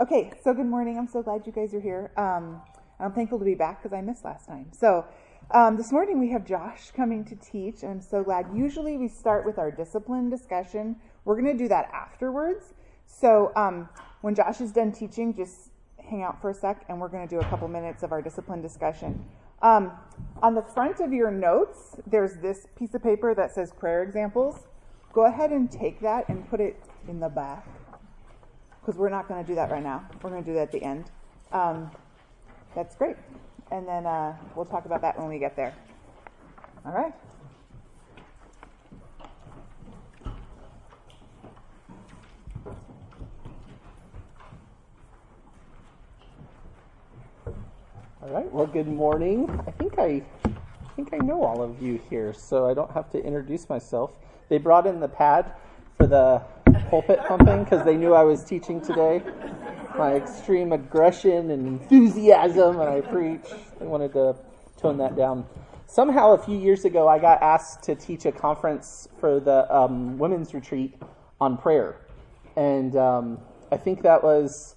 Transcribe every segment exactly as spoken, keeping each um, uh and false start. Okay, so good morning. I'm so glad you guys are here. Um, I'm thankful to be back because I missed last time. So um, this morning we have Josh coming to teach, and I'm so glad. Usually we start with our discipline discussion. We're going to do that afterwards. So um, when Josh is done teaching, just hang out for a sec, and we're going to do a couple minutes of our discipline discussion. Um, on the front of your notes, there's this piece of paper that says prayer examples. Go ahead and take that and put it in the back, because we're not going to do that right now. We're going to do that at the end. Um, that's great. And then uh, we'll talk about that when we get there. All right. All right. Well, good morning. I think I, I think I know all of you here, so I don't have to introduce myself. They brought in the pad for the pulpit pumping because they knew I was teaching today. My extreme aggression and enthusiasm when I preach, they wanted to tone that down. Somehow, a few years ago, I got asked to teach a conference for the um, women's retreat on prayer, and um, I think that was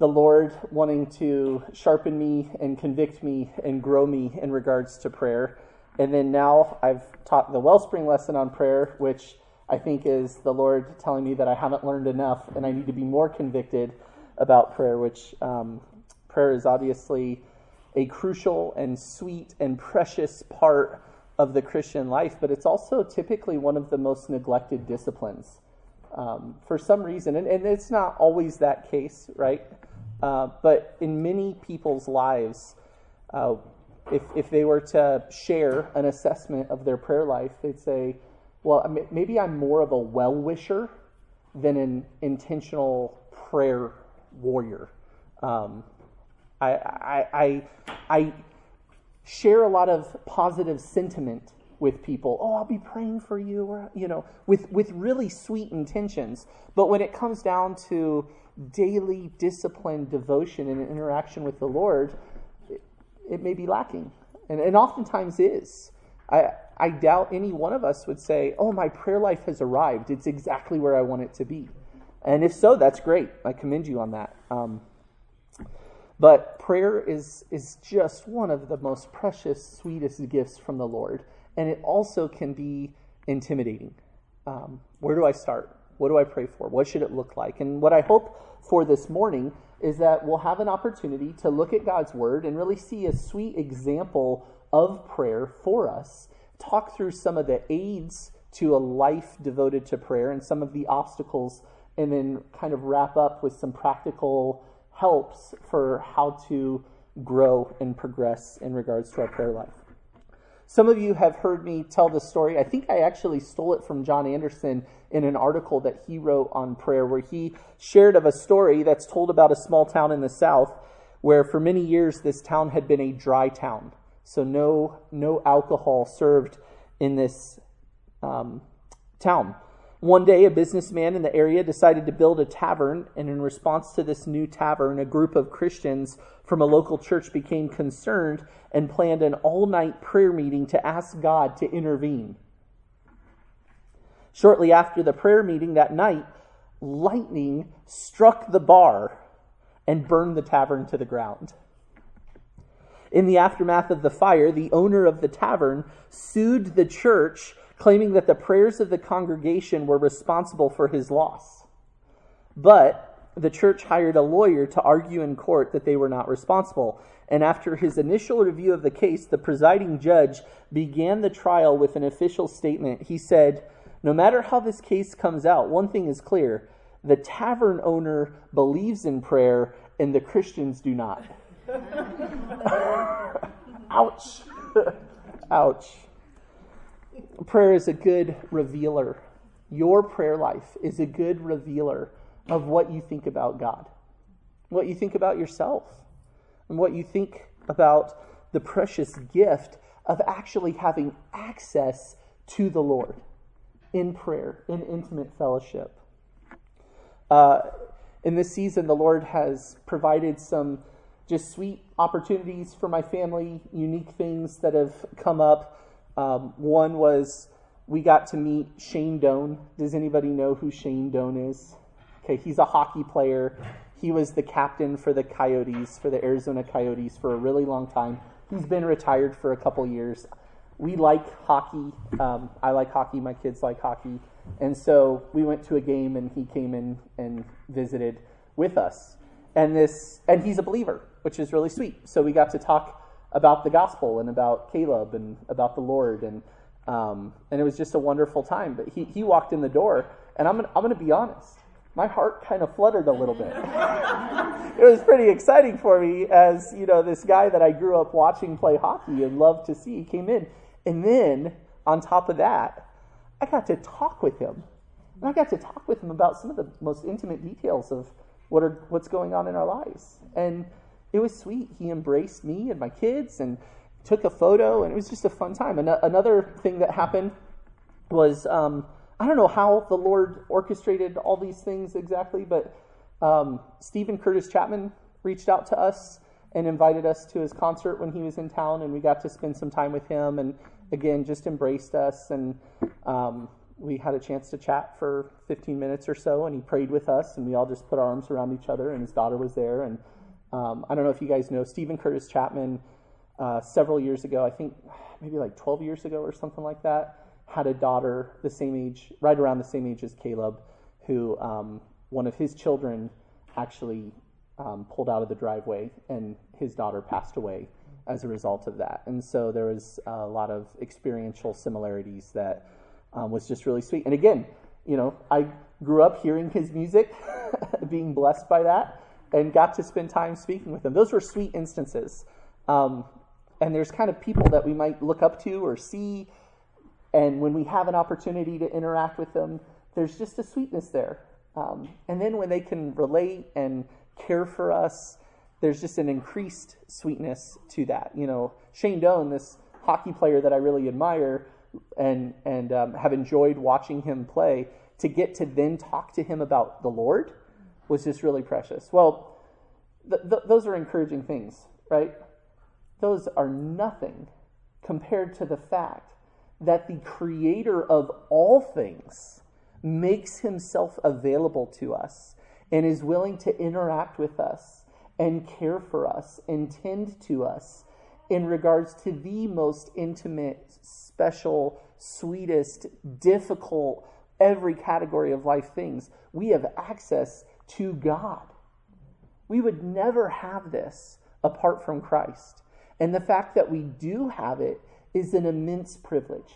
the Lord wanting to sharpen me and convict me and grow me in regards to prayer. And then now I've taught the Wellspring lesson on prayer, which I think is the Lord telling me that I haven't learned enough and I need to be more convicted about prayer, which um, prayer is obviously a crucial and sweet and precious part of the Christian life, but it's also typically one of the most neglected disciplines um, for some reason. And, and it's not always that case, right? Uh, but in many people's lives, uh, if if they were to share an assessment of their prayer life, they'd say, well, maybe I'm more of a well-wisher than an intentional prayer warrior. Um, I, I, I, I share a lot of positive sentiment with people. Oh, I'll be praying for you, or, you know, with, with really sweet intentions. But when it comes down to daily disciplined devotion and interaction with the Lord, it, it may be lacking, and, and oftentimes is. I, I doubt any one of us would say, oh, my prayer life has arrived. It's exactly where I want it to be. And if so, that's great. I commend you on that. Um, but prayer is, is just one of the most precious, sweetest gifts from the Lord. And it also can be intimidating. Um, where do I start? What do I pray for? What should it look like? And what I hope for this morning is that we'll have an opportunity to look at God's Word and really see a sweet example of prayer for us, talk through some of the aids to a life devoted to prayer and some of the obstacles, and then kind of wrap up with some practical helps for how to grow and progress in regards to our prayer life. Some of you have heard me tell this story. I think I actually stole it from John Anderson in an article that he wrote on prayer, where he shared of a story that's told about a small town in the South where for many years this town had been a dry town. So no no alcohol served in this um, town. One day, a businessman in the area decided to build a tavern, and in response to this new tavern, a group of Christians from a local church became concerned and planned an all-night prayer meeting to ask God to intervene. Shortly after the prayer meeting that night, lightning struck the bar and burned the tavern to the ground. In the aftermath of the fire, the owner of the tavern sued the church, claiming that the prayers of the congregation were responsible for his loss. But the church hired a lawyer to argue in court that they were not responsible. And after his initial review of the case, the presiding judge began the trial with an official statement. He said, "No matter how this case comes out, one thing is clear. The tavern owner believes in prayer, and the Christians do not." Ouch. Ouch. Prayer is a good revealer. Your prayer life is a good revealer of what you think about God, what you think about yourself, and what you think about the precious gift of actually having access to the Lord in prayer, in intimate fellowship. Uh, in this season, the Lord has provided some just sweet opportunities for my family, unique things that have come up. Um, one was we got to meet Shane Doan. Does anybody know who Shane Doan is? Okay, he's a hockey player. He was the captain for the Coyotes, for the Arizona Coyotes, for a really long time. He's been retired for a couple years. We like hockey. Um, I like hockey. My kids like hockey. And so we went to a game, and he came in and visited with us. And this, and he's a believer, which is really sweet. So we got to talk about the gospel and about Caleb and about the Lord. And um, and it was just a wonderful time. But he, he walked in the door, and I'm gonna, I'm going to be honest. My heart kind of fluttered a little bit. It was pretty exciting for me as, you know, this guy that I grew up watching play hockey and loved to see came in. And then, on top of that, I got to talk with him. And I got to talk with him about some of the most intimate details of what are what's going on in our lives. And it was sweet. He embraced me and my kids and took a photo, and it was just a fun time. And another thing that happened was, um, I don't know how the Lord orchestrated all these things exactly, but um, Stephen Curtis Chapman reached out to us and invited us to his concert when he was in town, and we got to spend some time with him, and again, just embraced us, and um, we had a chance to chat for fifteen minutes or so, and he prayed with us, and we all just put our arms around each other, and his daughter was there, and um, I don't know if you guys know, Stephen Curtis Chapman, uh, several years ago, I think maybe like twelve years ago or something like that, had a daughter the same age, right around the same age as Caleb, who um, one of his children actually um, pulled out of the driveway, and his daughter passed away as a result of that. And so there was a lot of experiential similarities that um, was just really sweet. And again, you know, I grew up hearing his music, being blessed by that, and got to spend time speaking with him. Those were sweet instances. Um, and there's kind of people that we might look up to or see, and when we have an opportunity to interact with them, there's just a sweetness there. Um, and then when they can relate and care for us, there's just an increased sweetness to that. You know, Shane Doan, this hockey player that I really admire and and um, have enjoyed watching him play, to get to then talk to him about the Lord was just really precious. Well, th- th- those are encouraging things, right? Those are nothing compared to the fact that the creator of all things makes himself available to us and is willing to interact with us and care for us and tend to us in regards to the most intimate, special, sweetest, difficult, every category of life things. We have access to God. We would never have this apart from Christ. And the fact that we do have it is an immense privilege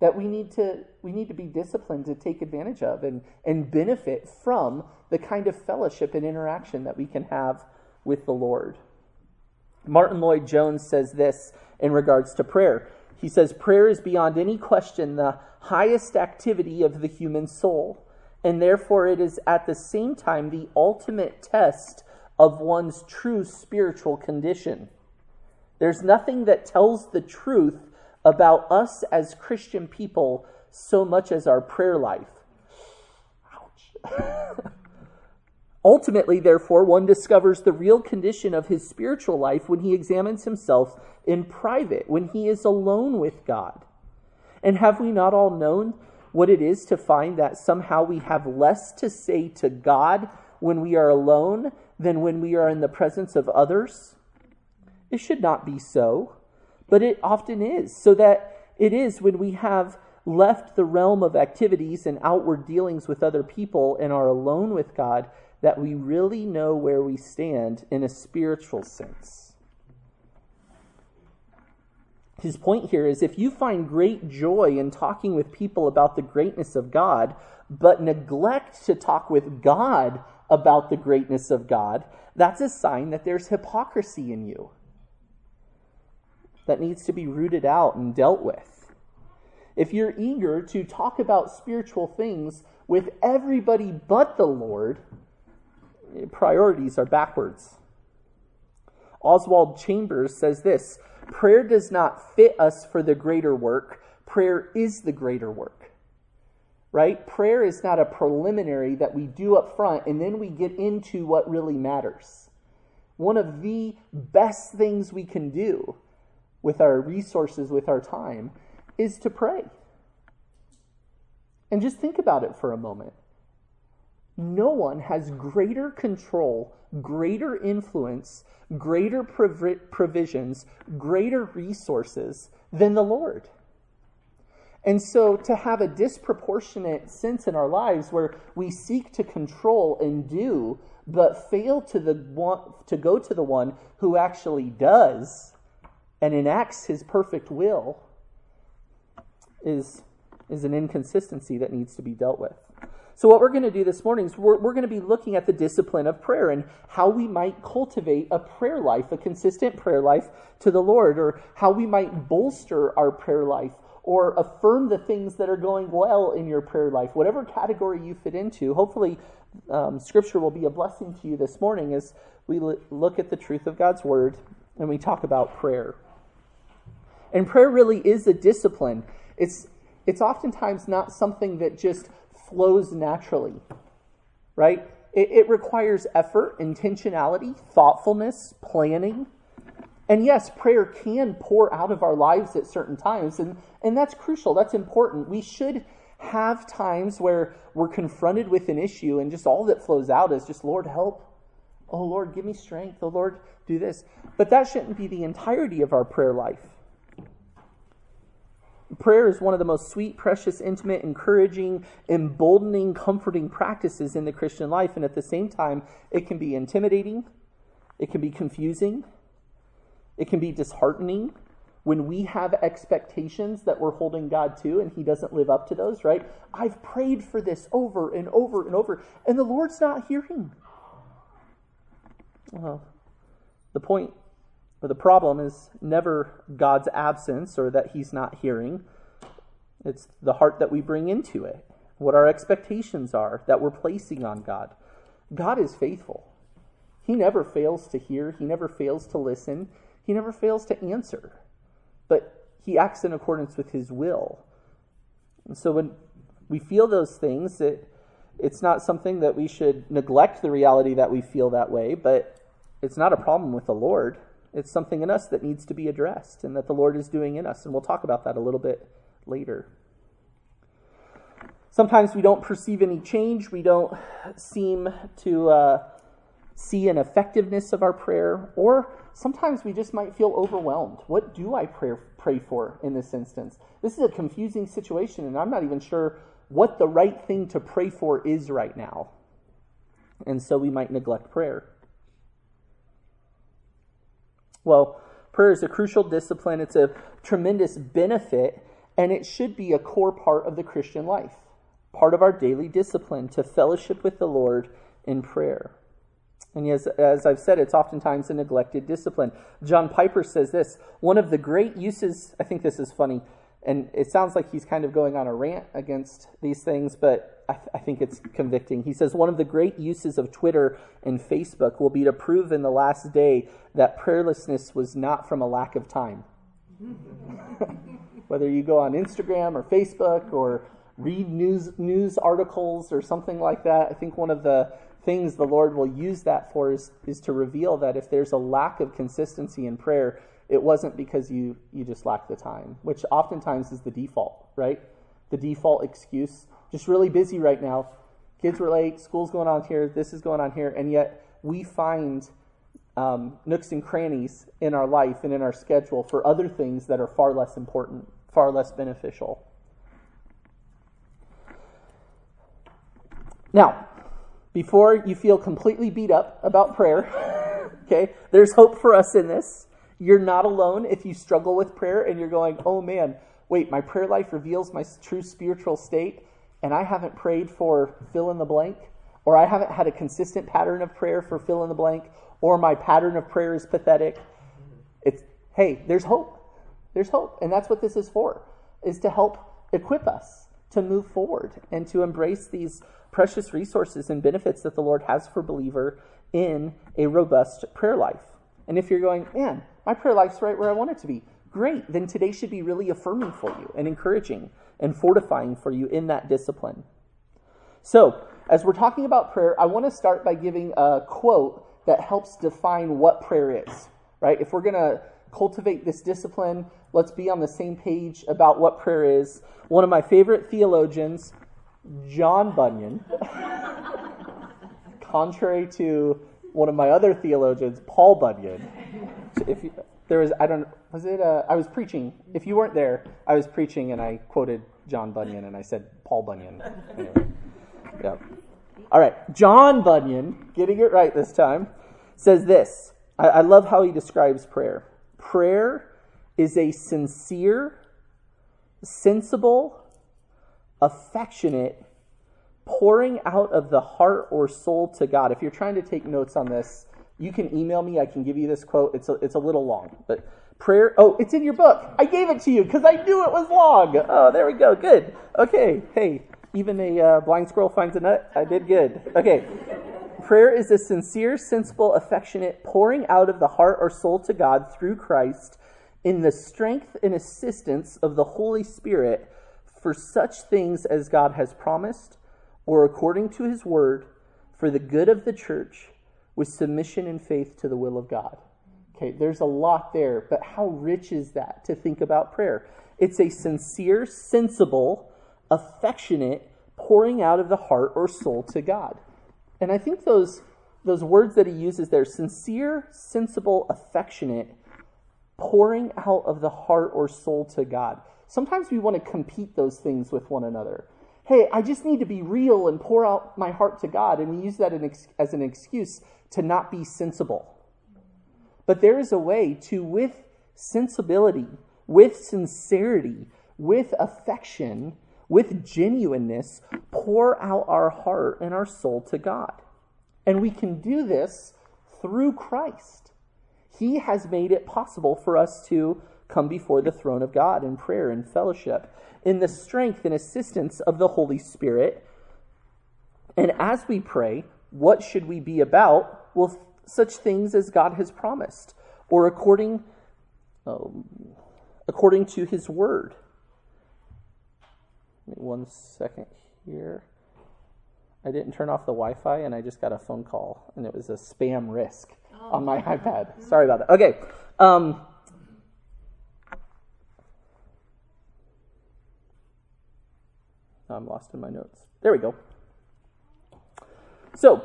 that we need to we need to be disciplined to take advantage of and, and benefit from the kind of fellowship and interaction that we can have with the Lord. Martin Lloyd-Jones says this in regards to prayer. He says, prayer is beyond any question the highest activity of the human soul, and therefore it is at the same time the ultimate test of one's true spiritual condition. There's nothing that tells the truth about us as Christian people so much as our prayer life. Ouch. Ultimately, therefore, one discovers the real condition of his spiritual life when he examines himself in private, when he is alone with God. And have we not all known what it is to find that somehow we have less to say to God when we are alone than when we are in the presence of others? It should not be so, but it often is, so that it is when we have left the realm of activities and outward dealings with other people and are alone with God that we really know where we stand in a spiritual sense. His point here is, if you find great joy in talking with people about the greatness of God, but neglect to talk with God about the greatness of God, that's a sign that there's hypocrisy in you that needs to be rooted out and dealt with. If you're eager to talk about spiritual things with everybody but the Lord, your priorities are backwards. Oswald Chambers says this, prayer does not fit us for the greater work. Prayer is the greater work, right? Prayer is not a preliminary that we do up front and then we get into what really matters. One of the best things we can do with our resources, with our time, is to pray. And just think about it for a moment. No one has greater control, greater influence, greater prov- provisions, greater resources than the Lord. And so to have a disproportionate sense in our lives where we seek to control and do, but fail to the one, to go to the one who actually does and enacts his perfect will is, is an inconsistency that needs to be dealt with. So what we're going to do this morning is we're, we're going to be looking at the discipline of prayer and how we might cultivate a prayer life, a consistent prayer life to the Lord, or how we might bolster our prayer life or affirm the things that are going well in your prayer life, whatever category you fit into. Hopefully, um, Scripture will be a blessing to you this morning as we l- look at the truth of God's Word and we talk about prayer. And prayer really is a discipline. It's, it's oftentimes not something that just flows naturally, right? It, it requires effort, intentionality, thoughtfulness, planning. And yes, prayer can pour out of our lives at certain times, and, and that's crucial. That's important. We should have times where we're confronted with an issue and just all that flows out is just, Lord, help. Oh, Lord, give me strength. Oh, Lord, do this. But that shouldn't be the entirety of our prayer life. Prayer is one of the most sweet, precious, intimate, encouraging, emboldening, comforting practices in the Christian life. And at the same time, it can be intimidating. It can be confusing. It can be disheartening when we have expectations that we're holding God to and he doesn't live up to those, right? I've prayed for this over and over and over, and the Lord's not hearing. Well, the point or the problem is never God's absence or that he's not hearing. It's the heart that we bring into it, what our expectations are that we're placing on God. God is faithful. He never fails to hear. He never fails to listen. He never fails to answer, but he acts in accordance with his will. And so when we feel those things, it, it's not something that we should neglect the reality that we feel that way, but it's not a problem with the Lord. It's something in us that needs to be addressed and that the Lord is doing in us. And we'll talk about that a little bit later. Sometimes we don't perceive any change. We don't seem to uh, see an effectiveness of our prayer, or sometimes we just might feel overwhelmed. What do I pray, pray for in this instance? This is a confusing situation, and I'm not even sure what the right thing to pray for is right now. And so we might neglect prayer. Well, prayer is a crucial discipline. It's a tremendous benefit, and it should be a core part of the Christian life, part of our daily discipline to fellowship with the Lord in prayer. And as, as I've said, it's oftentimes a neglected discipline. John Piper says this, one of the great uses, I think this is funny, and it sounds like he's kind of going on a rant against these things, but I, th- I think it's convicting. He says, one of the great uses of Twitter and Facebook will be to prove in the last day that prayerlessness was not from a lack of time. Whether you go on Instagram or Facebook or read news news articles or something like that, I think one of the things the Lord will use that for is, is to reveal that if there's a lack of consistency in prayer, it wasn't because you, you just lacked the time, which oftentimes is the default, right? The default excuse, just really busy right now. Kids were late, school's going on here, this is going on here, and yet we find um, nooks and crannies in our life and in our schedule for other things that are far less important, far less beneficial. Now, before you feel completely beat up about prayer, okay, there's hope for us in this. You're not alone if you struggle with prayer and you're going, oh man, wait, my prayer life reveals my true spiritual state and I haven't prayed for fill in the blank, or I haven't had a consistent pattern of prayer for fill in the blank, or my pattern of prayer is pathetic. It's, hey, there's hope. There's hope. And that's what this is for, is to help equip us to move forward and to embrace these precious resources and benefits that the Lord has for believer in a robust prayer life. And if you're going, man, my prayer life's right where I want it to be, great, then today should be really affirming for you and encouraging and fortifying for you in that discipline. So, as we're talking about prayer, I want to start by giving a quote that helps define what prayer is, right? If we're going to cultivate this discipline, let's be on the same page about what prayer is. One of my favorite theologians, John Bunyan contrary to one of my other theologians, Paul Bunyan. If you, there was, I don't, was it, a, I was preaching. If you weren't there, I was preaching and I quoted John Bunyan and I said Paul Bunyan. Anyway. Yeah. All right, John Bunyan, getting it right this time, says this. I, I love how he describes prayer. Prayer is a sincere, sensible, affectionate pouring out of the heart or soul to God. If you're trying to take notes on this, you can email me. I can give you this quote. It's a, it's a little long, but prayer... Oh, it's in your book. I gave it to you because I knew it was long. Oh, there we go. Good. Okay. Hey, even a uh, blind squirrel finds a nut. I did good. Okay. Prayer is a sincere, sensible, affectionate pouring out of the heart or soul to God through Christ in the strength and assistance of the Holy Spirit for such things as God has promised or according to his word for the good of the church with submission and faith to the will of God. Okay, there's a lot there, but how rich is that to think about prayer? It's a sincere, sensible, affectionate pouring out of the heart or soul to God. And I think those those words that he uses there, sincere, sensible, affectionate, pouring out of the heart or soul to God. Sometimes we want to compete those things with one another. Hey, I just need to be real and pour out my heart to God. And we use that as an excuse to not be sensible. But there is a way to, with sensibility, with sincerity, with affection, with genuineness, pour out our heart and our soul to God. And we can do this through Christ. He has made it possible for us to come before the throne of God in prayer and fellowship, in the strength and assistance of the Holy Spirit. And as we pray, what should we be about? Well, such things as God has promised, or according, um, according to his word. One second here. I didn't turn off the Wi-Fi, and I just got a phone call, and it was a spam risk oh. on my iPad. Sorry about that. Okay. Um, I'm lost in my notes. There we go. So,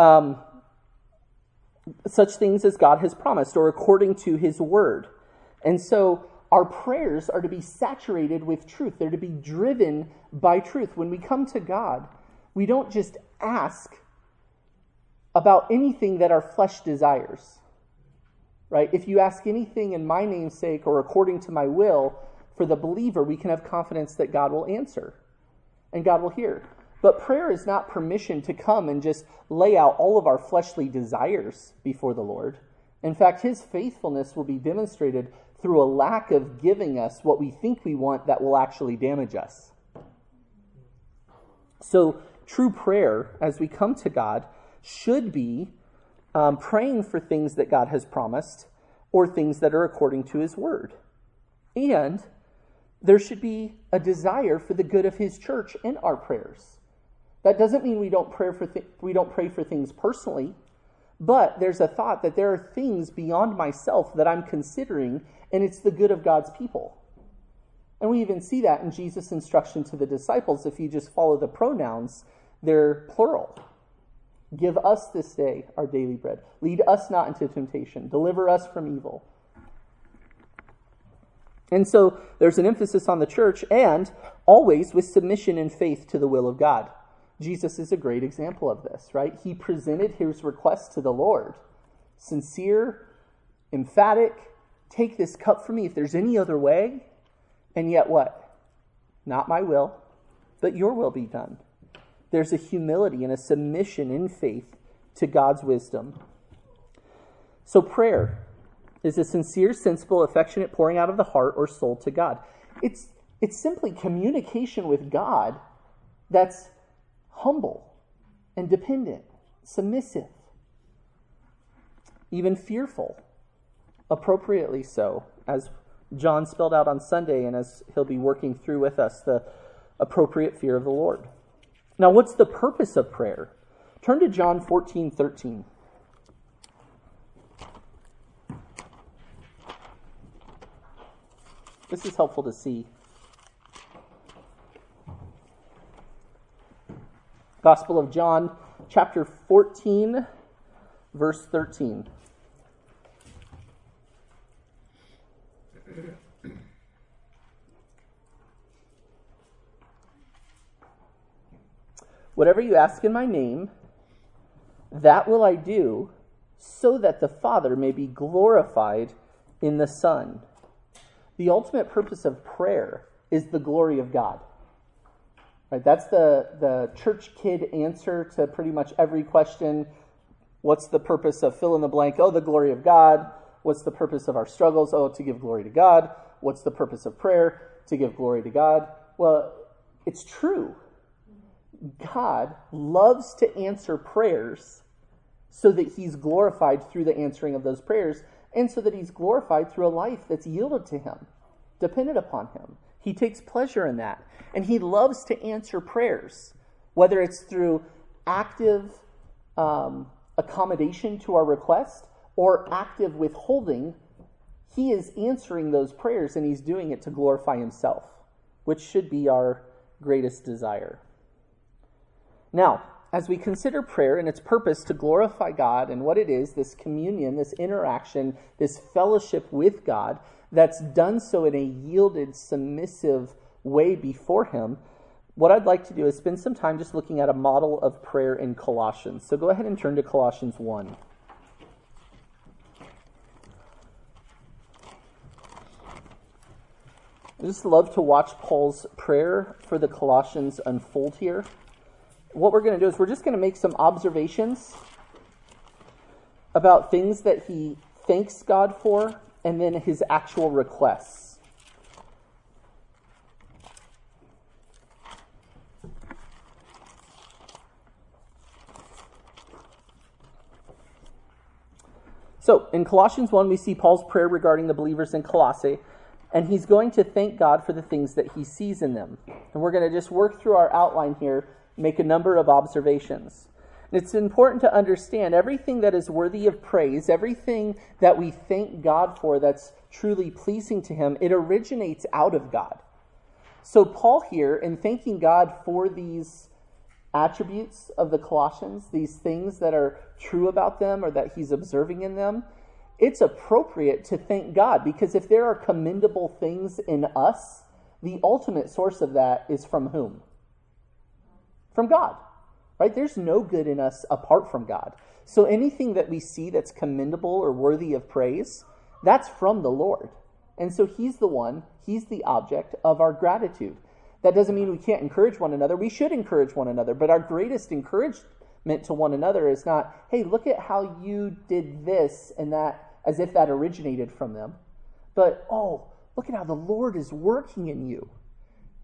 um, such things as God has promised, or according to his word. And so, our prayers are to be saturated with truth. They're to be driven by truth. When we come to God, we don't just ask about anything that our flesh desires, right? If you ask anything in my name's sake or according to my will, for the believer, we can have confidence that God will answer and God will hear. But prayer is not permission to come and just lay out all of our fleshly desires before the Lord. In fact, his faithfulness will be demonstrated through a lack of giving us what we think we want that will actually damage us. So true prayer, as we come to God, should be um, praying for things that God has promised or things that are according to his word. And there should be a desire for the good of his church in our prayers. That doesn't mean we don't pray for th- we don't pray for things personally, but there's a thought that there are things beyond myself that I'm considering, and it's the good of God's people. And we even see that in Jesus' instruction to the disciples. If you just follow the pronouns, they're plural. Give us this day our daily bread. Lead us not into temptation. Deliver us from evil. And so there's an emphasis on the church, and always with submission and faith to the will of God. Jesus is a great example of this, right? He presented his request to the Lord. Sincere, emphatic, take this cup from me if there's any other way. And yet what? Not my will, but your will be done. There's a humility and a submission in faith to God's wisdom. So prayer is a sincere, sensible, affectionate pouring out of the heart or soul to God. It's, it's simply communication with God that's humble and dependent, submissive, even fearful, appropriately so, as John spelled out on Sunday and as he'll be working through with us, the appropriate fear of the Lord. Now, what's the purpose of prayer? Turn to John fourteen thirteen. This is helpful to see. Gospel of John chapter fourteen, verse thirteen. Whatever you ask in my name, that will I do, so that the Father may be glorified in the Son. The ultimate purpose of prayer is the glory of God. Right, that's the, the church kid answer to pretty much every question. What's the purpose of fill in the blank? Oh, the glory of God. What's the purpose of our struggles? Oh, to give glory to God. What's the purpose of prayer? To give glory to God. Well, it's true. God loves to answer prayers so that he's glorified through the answering of those prayers, and so that he's glorified through a life that's yielded to him, dependent upon him. He takes pleasure in that, and he loves to answer prayers, whether it's through active um, accommodation to our request or active withholding. He is answering those prayers, and he's doing it to glorify himself, which should be our greatest desire. Now, as we consider prayer and its purpose to glorify God and what it is, this communion, this interaction, this fellowship with God, that's done so in a yielded, submissive way before him, what I'd like to do is spend some time just looking at a model of prayer in Colossians. So go ahead and turn to Colossians one. I just love to watch Paul's prayer for the Colossians unfold here. What we're going to do is we're just going to make some observations about things that he thanks God for, and then his actual requests. So, in Colossians one, we see Paul's prayer regarding the believers in Colossae, and he's going to thank God for the things that he sees in them. And we're going to just work through our outline here, make a number of observations. It's important to understand everything that is worthy of praise, everything that we thank God for that's truly pleasing to him, it originates out of God. So Paul here, in thanking God for these attributes of the Colossians, these things that are true about them or that he's observing in them, it's appropriate to thank God, because if there are commendable things in us, the ultimate source of that is from whom? From God. Right? There's no good in us apart from God. So anything that we see that's commendable or worthy of praise, that's from the Lord. And so he's the one, he's the object of our gratitude. That doesn't mean we can't encourage one another. We should encourage one another. But our greatest encouragement to one another is not, hey, look at how you did this and that, as if that originated from them. But, oh, look at how the Lord is working in you.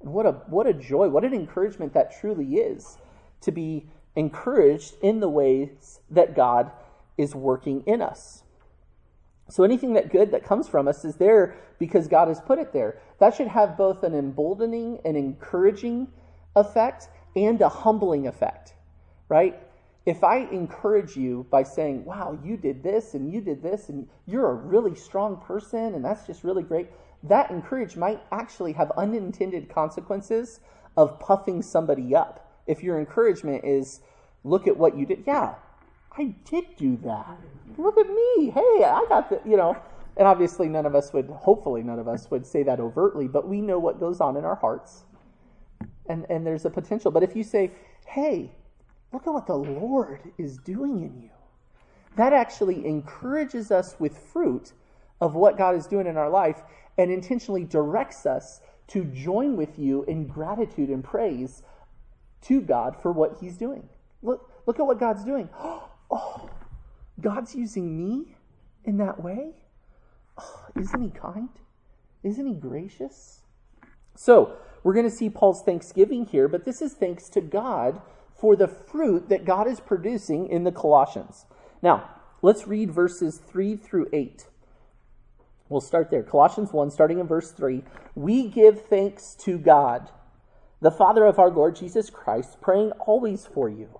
And what a, what a joy, what an encouragement that truly is, to be encouraged in the ways that God is working in us. So anything that good that comes from us is there because God has put it there. That should have both an emboldening and encouraging effect and a humbling effect, right? If I encourage you by saying, wow, you did this and you did this and you're a really strong person and that's just really great, that encouragement might actually have unintended consequences of puffing somebody up. If your encouragement is, look at what you did. Yeah, I did do that. Look at me. Hey, I got the, you know. And obviously none of us would, hopefully none of us would say that overtly, but we know what goes on in our hearts. And and there's a potential. But if you say, hey, look at what the Lord is doing in you, that actually encourages us with fruit of what God is doing in our life and intentionally directs us to join with you in gratitude and praise to God for what he's doing. Look, look at what God's doing. Oh, God's using me in that way? Oh, isn't he kind? Isn't he gracious? So we're going to see Paul's thanksgiving here, but this is thanks to God for the fruit that God is producing in the Colossians. Now, let's read verses three through eight. We'll start there. Colossians one, starting in verse three. We give thanks to God, the Father of our Lord Jesus Christ, praying always for you,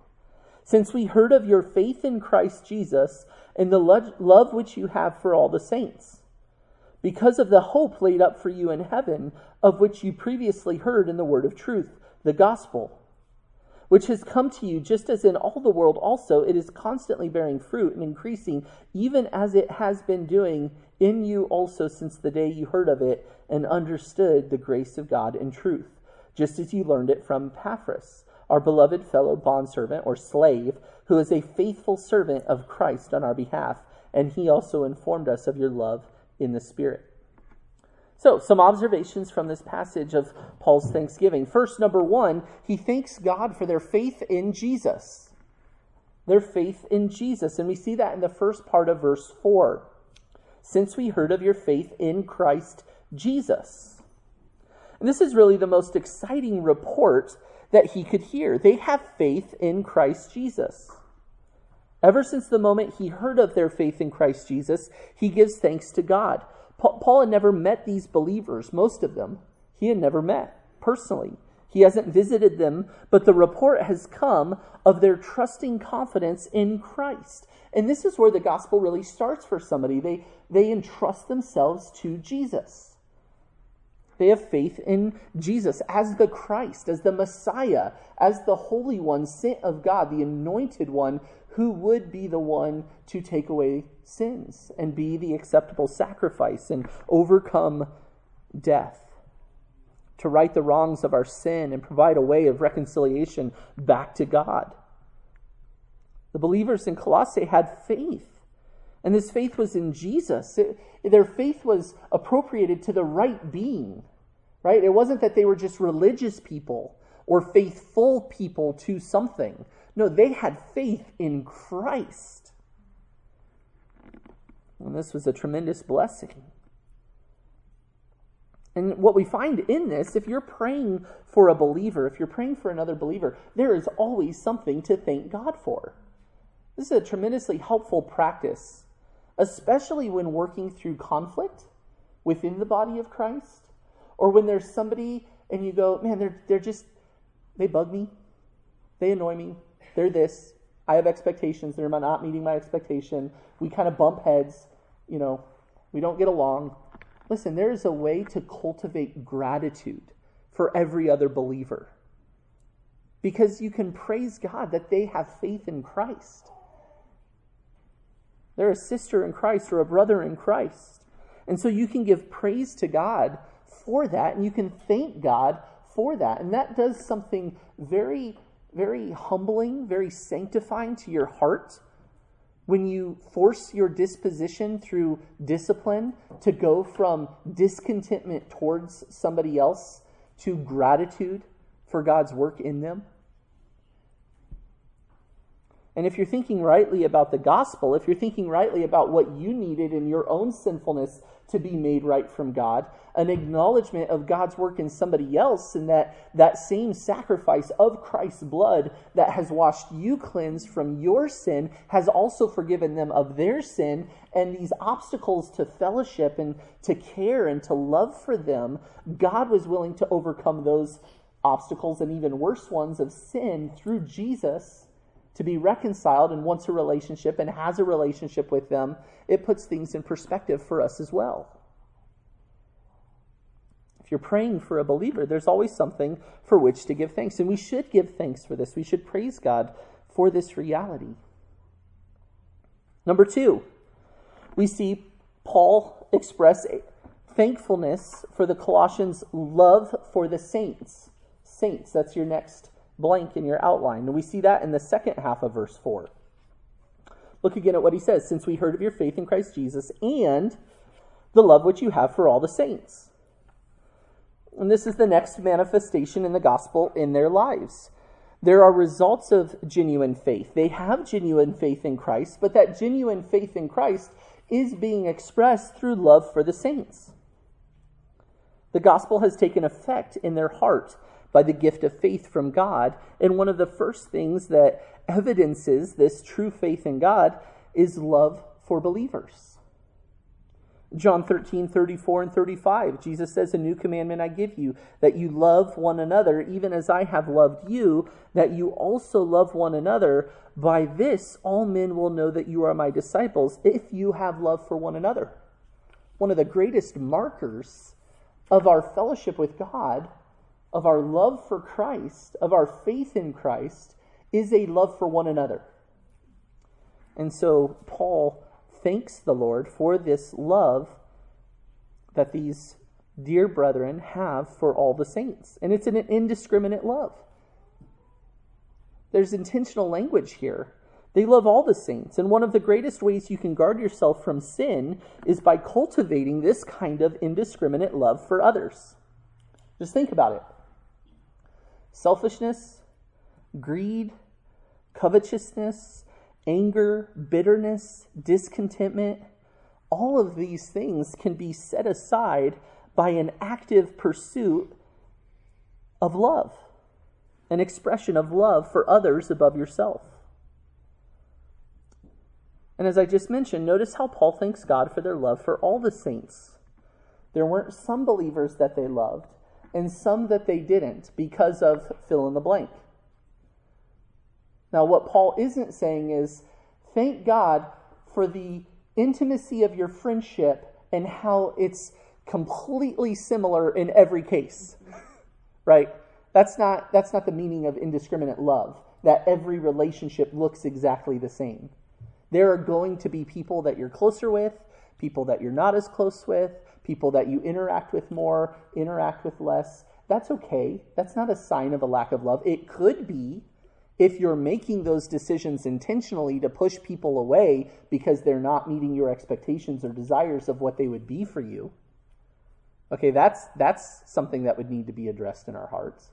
since we heard of your faith in Christ Jesus and the love which you have for all the saints, because of the hope laid up for you in heaven, of which you previously heard in the word of truth, the gospel, which has come to you, just as in all the world also it is constantly bearing fruit and increasing, even as it has been doing in you also since the day you heard of it and understood the grace of God in truth, just as you learned it from Epaphras, our beloved fellow bondservant or slave, who is a faithful servant of Christ on our behalf, and he also informed us of your love in the Spirit. So, some observations from this passage of Paul's thanksgiving. First, number one, he thanks God for their faith in Jesus. Their faith in Jesus. And we see that in the first part of verse four. Since we heard of your faith in Christ Jesus. And this is really the most exciting report that he could hear. They have faith in Christ Jesus. Ever since the moment he heard of their faith in Christ Jesus, he gives thanks to God. Paul had never met these believers, most of them. He had never met personally. He hasn't visited them, but the report has come of their trusting confidence in Christ. And this is where the gospel really starts for somebody. They, they entrust themselves to Jesus. They have faith in Jesus as the Christ, as the Messiah, as the Holy One, sent of God, the anointed one, who would be the one to take away sins and be the acceptable sacrifice and overcome death, to right the wrongs of our sin and provide a way of reconciliation back to God. The believers in Colossae had faith, and this faith was in Jesus. It, their faith was appropriated to the right being, right? It wasn't that they were just religious people or faithful people to something. No, they had faith in Christ. And this was a tremendous blessing. And what we find in this, if you're praying for a believer, if you're praying for another believer, there is always something to thank God for. This is a tremendously helpful practice, especially when working through conflict within the body of Christ, or when there's somebody and you go, man, they're, they're just, they bug me, they annoy me, they're this, I have expectations, they're not meeting my expectation, we kind of bump heads, you know, we don't get along. Listen, there is a way to cultivate gratitude for every other believer, because you can praise God that they have faith in Christ. They're a sister in Christ or a brother in Christ. And so you can give praise to God for that, and you can thank God for that. And that does something very very humbling, very sanctifying to your heart when you force your disposition through discipline to go from discontentment towards somebody else to gratitude for God's work in them. And if you're thinking rightly about the gospel, if you're thinking rightly about what you needed in your own sinfulness to be made right from God, an acknowledgement of God's work in somebody else, and that that same sacrifice of Christ's blood that has washed you cleansed from your sin has also forgiven them of their sin, and these obstacles to fellowship and to care and to love for them, God was willing to overcome those obstacles and even worse ones of sin through Jesus, to be reconciled and wants a relationship and has a relationship with them. It puts things in perspective for us as well. If you're praying for a believer, there's always something for which to give thanks. And we should give thanks for this. We should praise God for this reality. Number two, we see Paul express thankfulness for the Colossians' love for the saints. Saints, that's your next blank in your outline. And we see that in the second half of verse four. Look again at what he says. Since we heard of your faith in Christ Jesus and the love which you have for all the saints. And this is the next manifestation in the gospel in their lives. There are results of genuine faith. They have genuine faith in Christ, but that genuine faith in Christ is being expressed through love for the saints. The gospel has taken effect in their heart by the gift of faith from God. And one of the first things that evidences this true faith in God is love for believers. John thirteen, thirty-four and thirty-five, Jesus says, a new commandment I give you, that you love one another, even as I have loved you, that you also love one another. By this, all men will know that you are my disciples, if you have love for one another. One of the greatest markers of our fellowship with God, of our love for Christ, of our faith in Christ, is a love for one another. And so Paul thanks the Lord for this love that these dear brethren have for all the saints. And it's an indiscriminate love. There's intentional language here. They love all the saints. And one of the greatest ways you can guard yourself from sin is by cultivating this kind of indiscriminate love for others. Just think about it. Selfishness, greed, covetousness, anger, bitterness, discontentment, all of these things can be set aside by an active pursuit of love, an expression of love for others above yourself. And as I just mentioned, notice how Paul thanks God for their love for all the saints. There weren't some believers that they loved and some that they didn't because of fill in the blank. Now, what Paul isn't saying is, thank God for the intimacy of your friendship and how it's completely similar in every case, right? That's not, that's not the meaning of indiscriminate love, that every relationship looks exactly the same. There are going to be people that you're closer with, people that you're not as close with, people that you interact with more, interact with less. That's okay. That's not a sign of a lack of love. It could be if you're making those decisions intentionally to push people away because they're not meeting your expectations or desires of what they would be for you. Okay, that's that's something that would need to be addressed in our hearts.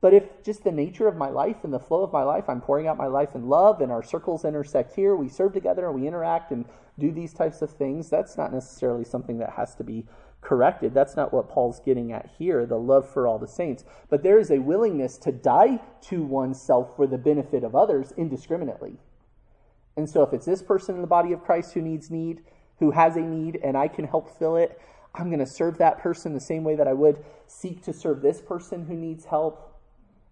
But if just the nature of my life and the flow of my life, I'm pouring out my life in love and our circles intersect here, we serve together and we interact and do these types of things, that's not necessarily something that has to be corrected. That's not what Paul's getting at here, the love for all the saints. But there is a willingness to die to oneself for the benefit of others indiscriminately. And so if it's this person in the body of Christ who needs need, who has a need, and I can help fill it, I'm going to serve that person the same way that I would seek to serve this person who needs help.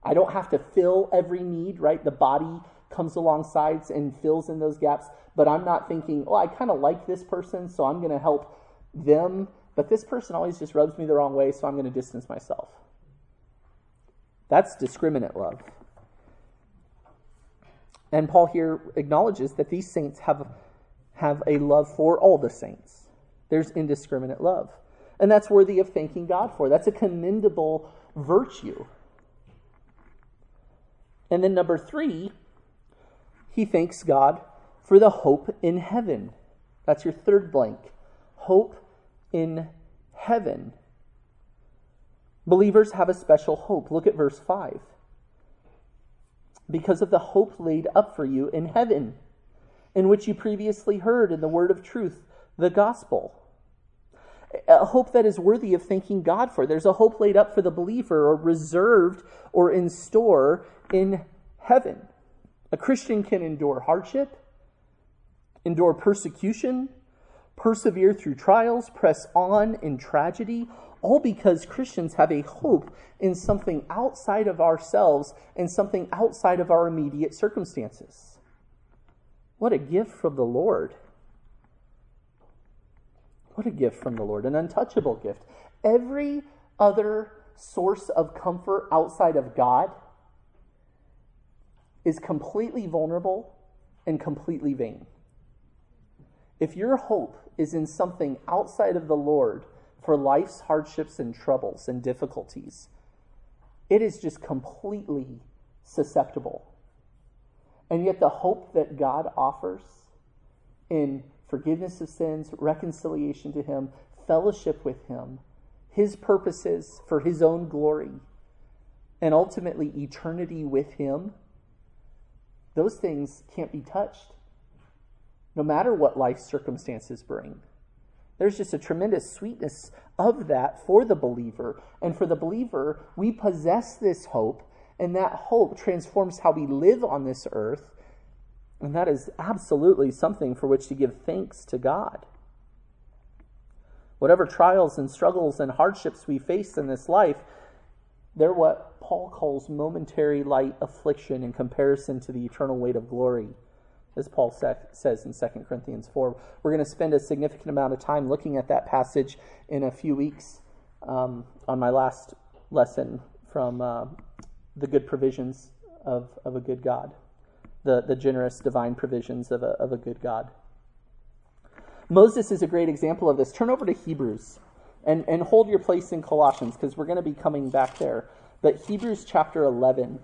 I don't have to fill every need, right? The body comes alongside and fills in those gaps, but I'm not thinking, oh, I kind of like this person, so I'm going to help them, but this person always just rubs me the wrong way, so I'm going to distance myself. That's discriminate love. And Paul here acknowledges that these saints have, have a love for all the saints. There's indiscriminate love. And that's worthy of thanking God for. That's a commendable virtue. And then number three, he thanks God for the hope in heaven. That's your third blank. Hope in heaven. Believers have a special hope. Look at verse five. Because of the hope laid up for you in heaven, in which you previously heard in the word of truth, the gospel. A hope that is worthy of thanking God for. There's a hope laid up for the believer or reserved or in store in heaven. A Christian can endure hardship, endure persecution, persevere through trials, press on in tragedy, all because Christians have a hope in something outside of ourselves and something outside of our immediate circumstances. What a gift from the Lord. What a gift from the Lord, an untouchable gift. Every other source of comfort outside of God is completely vulnerable and completely vain. If your hope is in something outside of the Lord for life's hardships and troubles and difficulties, it is just completely susceptible. And yet the hope that God offers in forgiveness of sins, reconciliation to him, fellowship with him, his purposes for his own glory, and ultimately eternity with him, those things can't be touched, no matter what life's circumstances bring. There's just a tremendous sweetness of that for the believer. And for the believer, we possess this hope, and that hope transforms how we live on this earth. And that is absolutely something for which to give thanks to God. Whatever trials and struggles and hardships we face in this life, they're what Paul calls momentary light affliction in comparison to the eternal weight of glory, as Paul says in Second Corinthians four. We're going to spend a significant amount of time looking at that passage in a few weeks um, on my last lesson from uh, the good provisions of, of a good God, the, the generous divine provisions of a, of a good God. Moses is a great example of this. Turn over to Hebrews and, and hold your place in Colossians, because we're going to be coming back there. But Hebrews chapter eleven.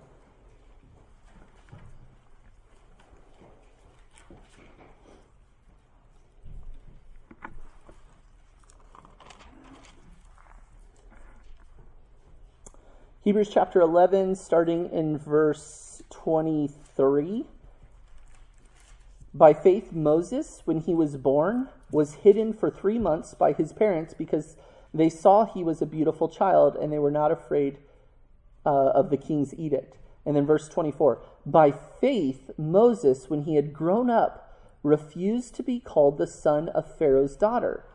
Hebrews chapter eleven, starting in verse twenty-three. By faith, Moses, when he was born, was hidden for three months by his parents because they saw he was a beautiful child and they were not afraid uh, of the king's edict. And then verse twenty-four. By faith, Moses, when he had grown up, refused to be called the son of Pharaoh's daughter,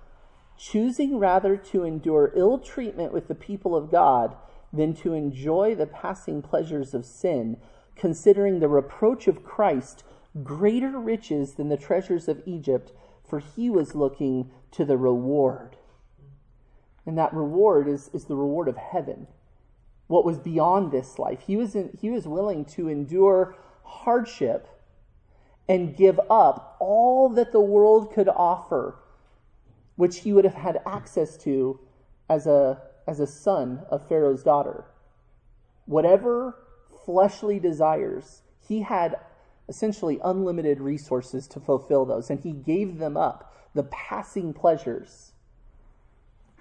choosing rather to endure ill treatment with the people of God than to enjoy the passing pleasures of sin, considering the reproach of Christ greater riches than the treasures of Egypt, for he was looking to the reward. And that reward is, is the reward of heaven, what was beyond this life. He was in, he was willing to endure hardship and give up all that the world could offer, which he would have had access to as a as a son of Pharaoh's daughter. Whatever fleshly desires, he had essentially unlimited resources to fulfill those, and he gave them up, the passing pleasures,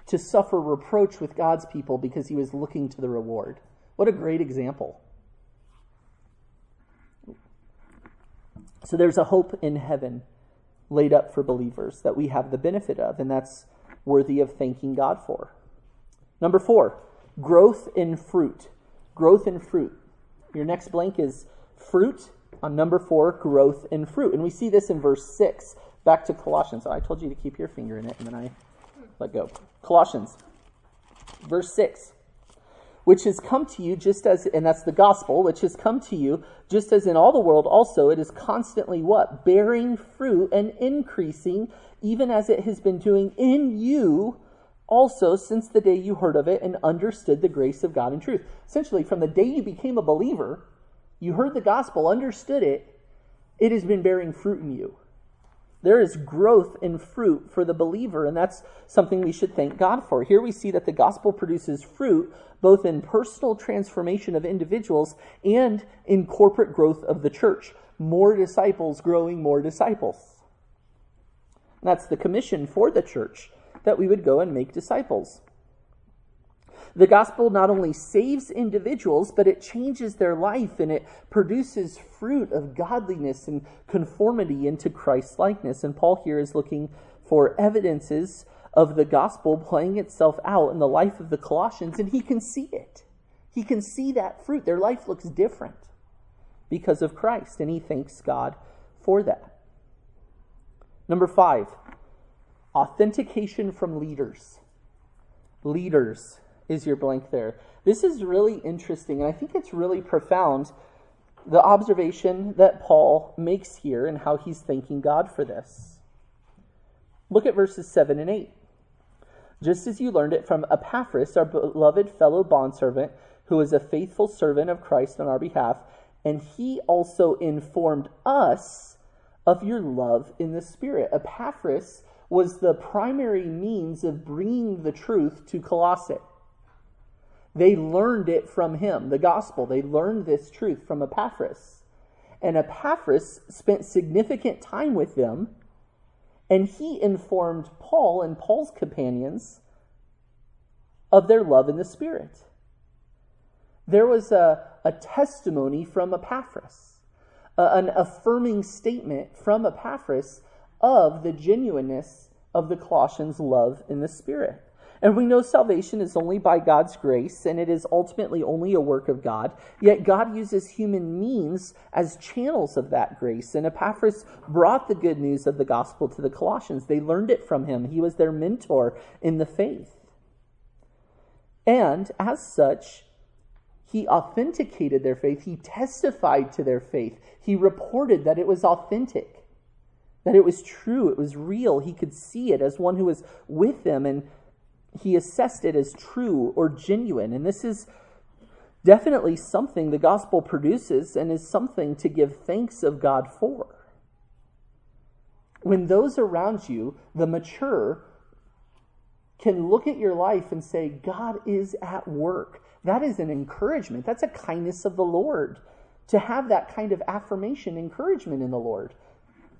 to suffer reproach with God's people because he was looking to the reward. What a great example. So there's a hope in heaven laid up for believers that we have the benefit of, and that's worthy of thanking God for. Number four, growth in fruit. Growth in fruit. Your next blank is fruit on number four, growth in fruit. And we see this in verse six, back to Colossians. Oh, I told you to keep your finger in it, and then I let go. Colossians, verse six, which has come to you just as, and that's the gospel, which has come to you just as in all the world also, it is constantly what? Bearing fruit and increasing, even as it has been doing in you also, since the day you heard of it and understood the grace of God in truth. Essentially, from the day you became a believer, you heard the gospel, understood it, it has been bearing fruit in you. There is growth in fruit for the believer, and that's something we should thank God for. Here we see that the gospel produces fruit, both in personal transformation of individuals and in corporate growth of the church. More disciples growing more disciples. And that's the commission for the church, that we would go and make disciples. The gospel not only saves individuals, but it changes their life and it produces fruit of godliness and conformity into Christ's likeness. And Paul here is looking for evidences of the gospel playing itself out in the life of the Colossians, and he can see it. He can see that fruit. Their life looks different because of Christ, and he thanks God for that. Number five, authentication from leaders. Leaders is your blank there. This is really interesting, and I think it's really profound, the observation that Paul makes here and how he's thanking God for this. Look at verses seven and eight. Just as you learned it from Epaphras, our beloved fellow bondservant, who is a faithful servant of Christ on our behalf, and he also informed us of your love in the Spirit. Epaphras was the primary means of bringing the truth to Colossae. They learned it from him, the gospel. They learned this truth from Epaphras. And Epaphras spent significant time with them, and he informed Paul and Paul's companions of their love in the Spirit. There was a, a testimony from Epaphras, a, an affirming statement from Epaphras of the genuineness of the Colossians' love in the Spirit. And we know salvation is only by God's grace, and it is ultimately only a work of God. Yet God uses human means as channels of that grace. And Epaphras brought the good news of the gospel to the Colossians. They learned it from him. He was their mentor in the faith. And as such, he authenticated their faith. He testified to their faith. He reported that it was authentic, that it was true, it was real. He could see it as one who was with them, and he assessed it as true or genuine. And this is definitely something the gospel produces and is something to give thanks of God for. When those around you, the mature, can look at your life and say, God is at work. That is an encouragement. That's a kindness of the Lord, to have that kind of affirmation, encouragement in the Lord.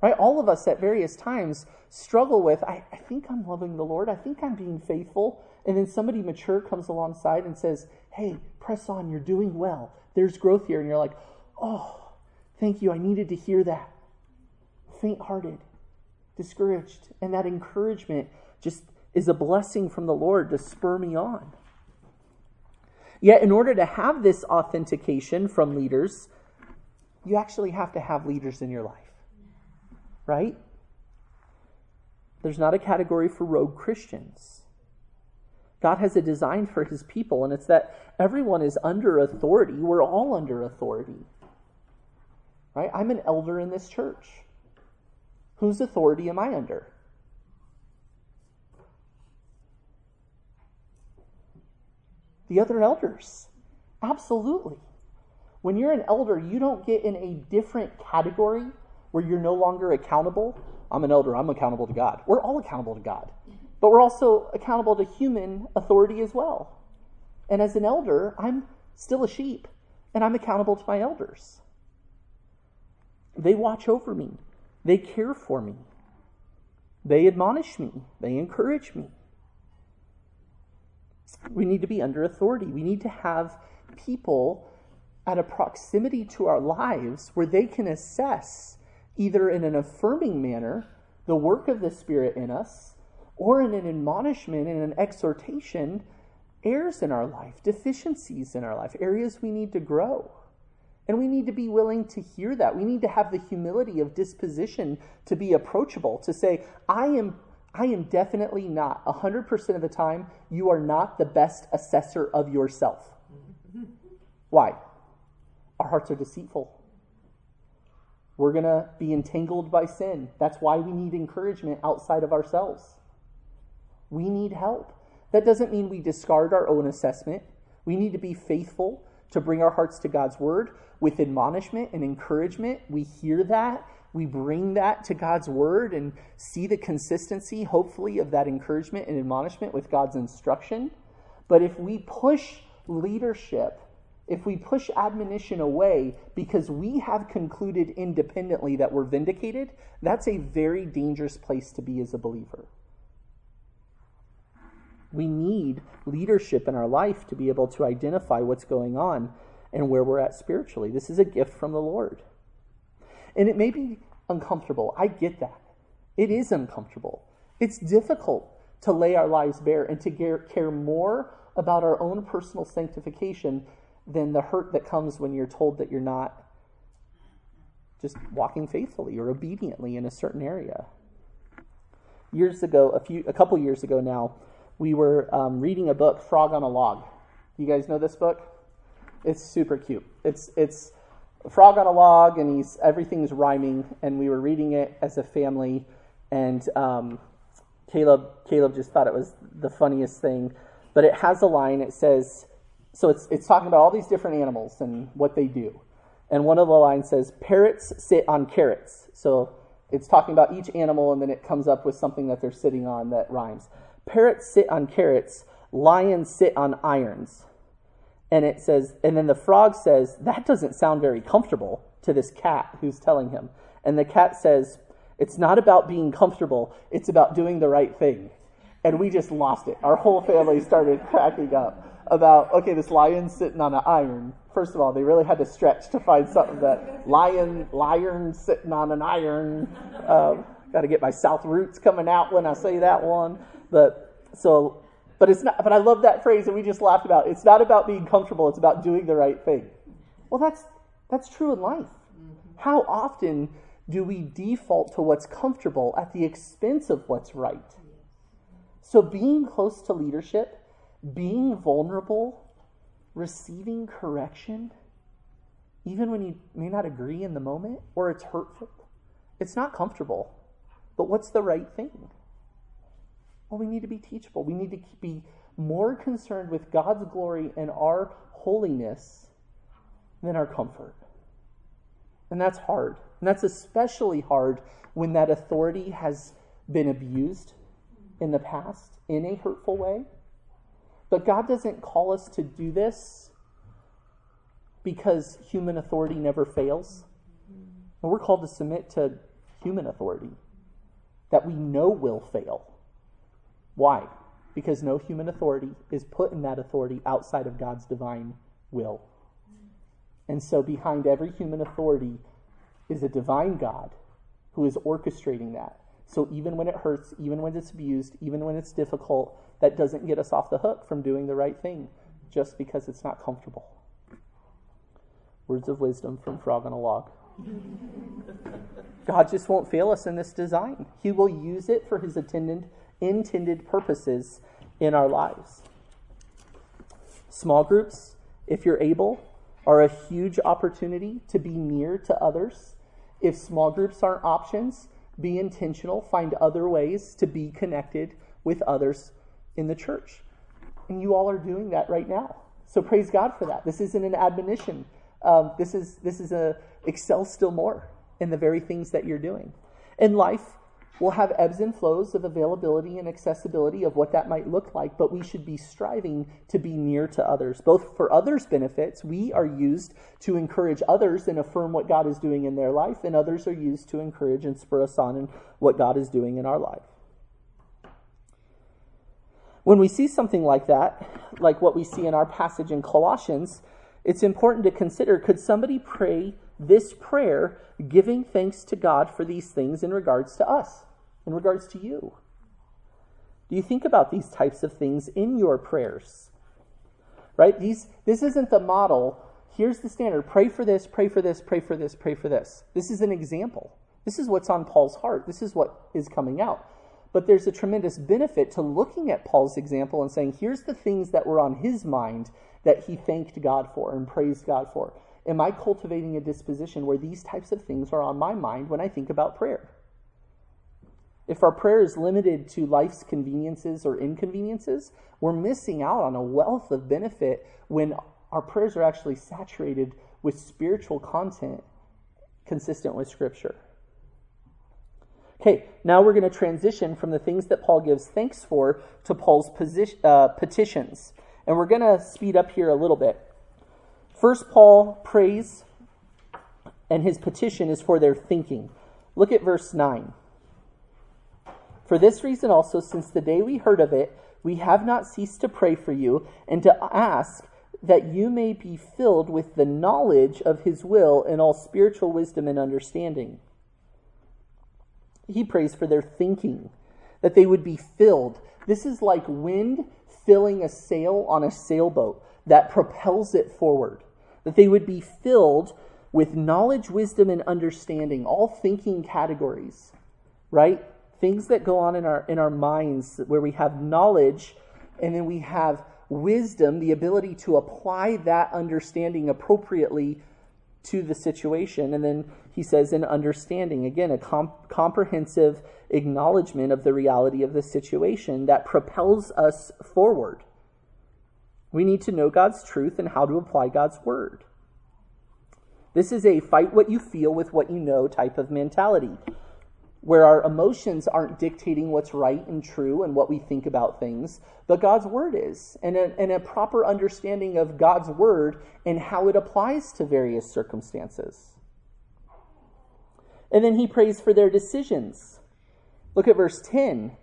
Right? All of us at various times struggle with, I, I think I'm loving the Lord. I think I'm being faithful. And then somebody mature comes alongside and says, hey, press on. You're doing well. There's growth here. And you're like, oh, thank you. I needed to hear that. Faint-hearted, discouraged. And that encouragement just is a blessing from the Lord to spur me on. Yet in order to have this authentication from leaders, you actually have to have leaders in your life. Right? There's not a category for rogue Christians. God has a design for his people, and it's that everyone is under authority. We're all under authority. Right? I'm an elder in this church. Whose authority am I under? The other elders. Absolutely. When you're an elder, you don't get in a different category where you're no longer accountable. I'm an elder, I'm accountable to God. We're all accountable to God, but we're also accountable to human authority as well. And as an elder, I'm still a sheep, and I'm accountable to my elders. They watch over me. They care for me. They admonish me. They encourage me. We need to be under authority. We need to have people at a proximity to our lives where they can assess, either in an affirming manner, the work of the Spirit in us, or in an admonishment and an exhortation, errors in our life, deficiencies in our life, areas we need to grow. And we need to be willing to hear that. We need to have the humility of disposition to be approachable, to say, I am I am definitely not, one hundred percent of the time, you are not the best assessor of yourself. Why? Our hearts are deceitful. We're going to be entangled by sin. That's why we need encouragement outside of ourselves. We need help. That doesn't mean we discard our own assessment. We need to be faithful to bring our hearts to God's word with admonishment and encouragement. We hear that. We bring that to God's word and see the consistency, hopefully, of that encouragement and admonishment with God's instruction. But if we push leadership, if we push admonition away because we have concluded independently that we're vindicated, that's a very dangerous place to be as a believer. We need leadership in our life to be able to identify what's going on and where we're at spiritually. This is a gift from the Lord. And it may be uncomfortable. I get that. It is uncomfortable. It's difficult to lay our lives bare and to care more about our own personal sanctification than the hurt that comes when you're told that you're not just walking faithfully or obediently in a certain area. Years ago, a few, a couple years ago now, we were um, reading a book, Frog on a Log. You guys know this book? It's super cute. It's it's a frog on a log, and he's everything's rhyming. And we were reading it as a family, and um, Caleb Caleb just thought it was the funniest thing. But it has a line. It says. So it's it's talking about all these different animals and what they do. And one of the lines says, parrots sit on carrots. So it's talking about each animal, and then it comes up with something that they're sitting on that rhymes. Parrots sit on carrots, lions sit on irons. And it says, and then the frog says, that doesn't sound very comfortable, to this cat who's telling him. And the cat says, it's not about being comfortable, it's about doing the right thing. And we just lost it. Our whole family started cracking up. About, okay, this lion's sitting on an iron. First of all, they really had to stretch to find something that lion, lion sitting on an iron. Um, got to get my South roots coming out when I say that one. But so, but it's not. But I love that phrase that we just laughed about. It's not about being comfortable. It's about doing the right thing. Well, that's that's true in life. How often do we default to what's comfortable at the expense of what's right? So being close to leadership. Being vulnerable, receiving correction, even when you may not agree in the moment or it's hurtful, it's not comfortable. But what's the right thing? Well, we need to be teachable. We need to be more concerned with God's glory and our holiness than our comfort. And that's hard. And that's especially hard when that authority has been abused in the past in a hurtful way. But God doesn't call us to do this because human authority never fails. And we're called to submit to human authority that we know will fail. Why? Because no human authority is put in that authority outside of God's divine will. And so behind every human authority is a divine God who is orchestrating that. So even when it hurts, even when it's abused, even when it's difficult, that doesn't get us off the hook from doing the right thing just because it's not comfortable. Words of wisdom from Frog on a Log. God just won't fail us in this design. He will use it for his attendant intended purposes in our lives. Small groups, if you're able, are a huge opportunity to be near to others. If small groups aren't options, be intentional. Find other ways to be connected with others in the church. And you all are doing that right now. So praise God for that. This isn't an admonition. Um, this is this is a excel still more in the very things that you're doing. In life, we'll have ebbs and flows of availability and accessibility of what that might look like, but we should be striving to be near to others, both for others' benefits. We are used to encourage others and affirm what God is doing in their life, and others are used to encourage and spur us on in what God is doing in our life. When we see something like that, like what we see in our passage in Colossians, it's important to consider, could somebody pray this prayer, giving thanks to God for these things in regards to us, in regards to you? Do you think about these types of things in your prayers? Right? These, this isn't the model. Here's the standard. Pray for this, pray for this, pray for this, pray for this. This is an example. This is what's on Paul's heart. This is what is coming out. But there's a tremendous benefit to looking at Paul's example and saying, here's the things that were on his mind that he thanked God for and praised God for. Am I cultivating a disposition where these types of things are on my mind when I think about prayer? If our prayer is limited to life's conveniences or inconveniences, we're missing out on a wealth of benefit when our prayers are actually saturated with spiritual content consistent with Scripture. Okay, now we're going to transition from the things that Paul gives thanks for to Paul's position, uh, petitions. And we're going to speed up here a little bit. First, Paul prays, and his petition is for their thinking. Look at verse nine. For this reason also, since the day we heard of it, we have not ceased to pray for you and to ask that you may be filled with the knowledge of his will in all spiritual wisdom and understanding. He prays for their thinking, that they would be filled. This is like wind filling a sail on a sailboat that propels it forward. That they would be filled with knowledge, wisdom, and understanding, all thinking categories, right? Things that go on in our in our minds where we have knowledge and then we have wisdom, the ability to apply that understanding appropriately to the situation. And then he says in understanding, again, a comp- comprehensive acknowledgement of the reality of the situation that propels us forward. We need to know God's truth and how to apply God's word. This is a fight what you feel with what you know type of mentality, where our emotions aren't dictating what's right and true and what we think about things, but God's word is, and a, and a proper understanding of God's word and how it applies to various circumstances. And then he prays for their decisions. Look at verse ten.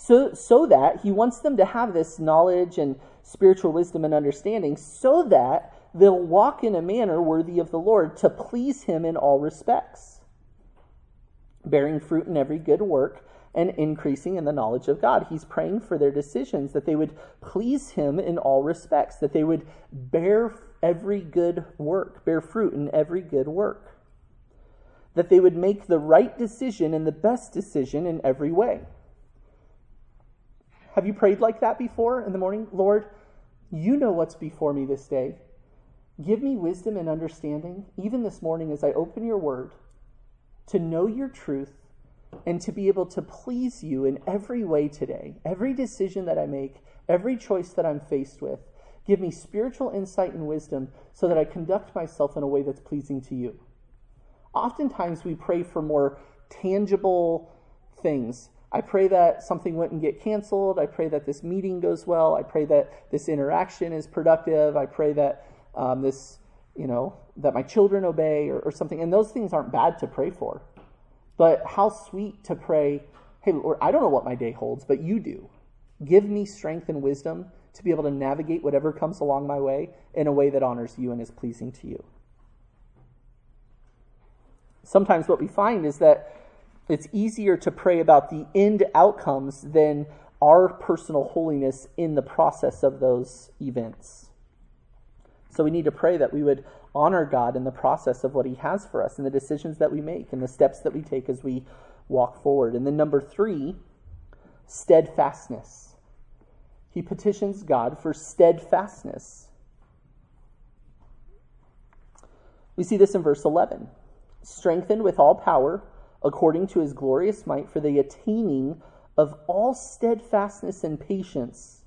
So, so that he wants them to have this knowledge and spiritual wisdom and understanding so that they'll walk in a manner worthy of the Lord to please him in all respects, bearing fruit in every good work and increasing in the knowledge of God. He's praying for their decisions, that they would please him in all respects, that they would bear every good work, bear fruit in every good work, that they would make the right decision and the best decision in every way. Have you prayed like that before in the morning? Lord, you know what's before me this day. Give me wisdom and understanding, even this morning as I open your word, to know your truth, and to be able to please you in every way today. Every decision that I make, every choice that I'm faced with, give me spiritual insight and wisdom so that I conduct myself in a way that's pleasing to you. Oftentimes we pray for more tangible things. I pray that something wouldn't get canceled. I pray that this meeting goes well. I pray that this interaction is productive. I pray that um, this, you know, that my children obey or, or something. And those things aren't bad to pray for. But how sweet to pray, hey, Lord, I don't know what my day holds, but you do. Give me strength and wisdom to be able to navigate whatever comes along my way in a way that honors you and is pleasing to you. Sometimes what we find is that it's easier to pray about the end outcomes than our personal holiness in the process of those events. So we need to pray that we would honor God in the process of what he has for us and the decisions that we make and the steps that we take as we walk forward. And then number three, steadfastness. He petitions God for steadfastness. We see this in verse eleven. Strengthened with all power, according to his glorious might, for the attaining of all steadfastness and patience.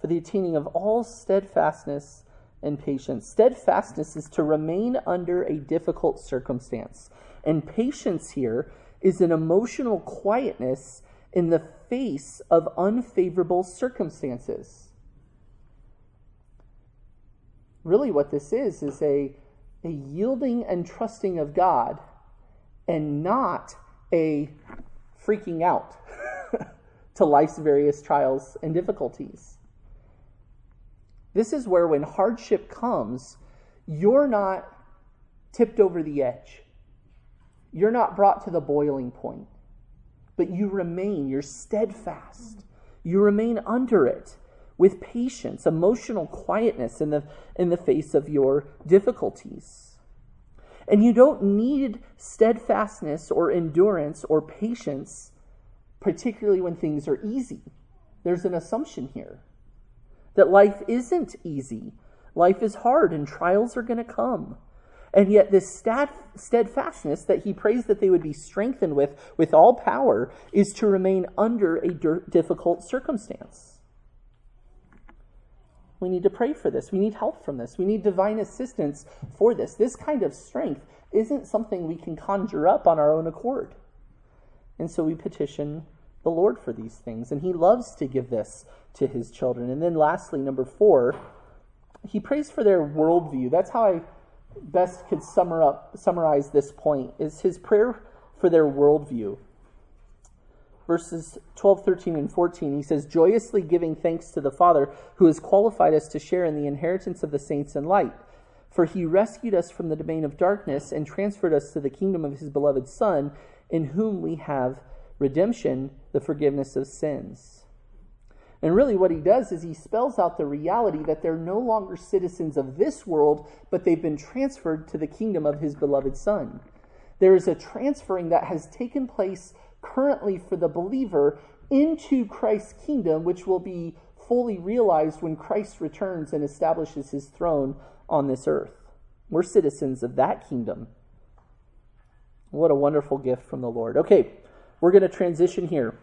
For the attaining of all steadfastness and patience. Steadfastness is to remain under a difficult circumstance. And patience here is an emotional quietness in the face of unfavorable circumstances. Really what this is, is a, a yielding and trusting of God, and not a freaking out to life's various trials and difficulties. This is where when hardship comes, you're not tipped over the edge. You're not brought to the boiling point, but you remain, you're steadfast. You remain under it with patience, emotional quietness in the, in the face of your difficulties. And you don't need steadfastness or endurance or patience, particularly when things are easy. There's an assumption here that life isn't easy. Life is hard and trials are going to come. And yet this steadfastness that he prays that they would be strengthened with, with all power, is to remain under a difficult circumstance. We need to pray for this. We need help from this. We need divine assistance for this. This kind of strength isn't something we can conjure up on our own accord. And so we petition the Lord for these things. And he loves to give this to his children. And then lastly, number four, he prays for their worldview. That's how I best could summer up, summarize this point, is his prayer for their worldview. Verses twelve, thirteen, and fourteen, he says, joyously giving thanks to the Father, who has qualified us to share in the inheritance of the saints in light. For he rescued us from the domain of darkness and transferred us to the kingdom of his beloved Son, in whom we have redemption, the forgiveness of sins. And really what he does is he spells out the reality that they're no longer citizens of this world, but they've been transferred to the kingdom of his beloved Son. There is a transferring that has taken place currently for the believer into Christ's kingdom, which will be fully realized when Christ returns and establishes his throne on this earth. We're citizens of that kingdom. What a wonderful gift from the Lord. Okay, we're going to transition here.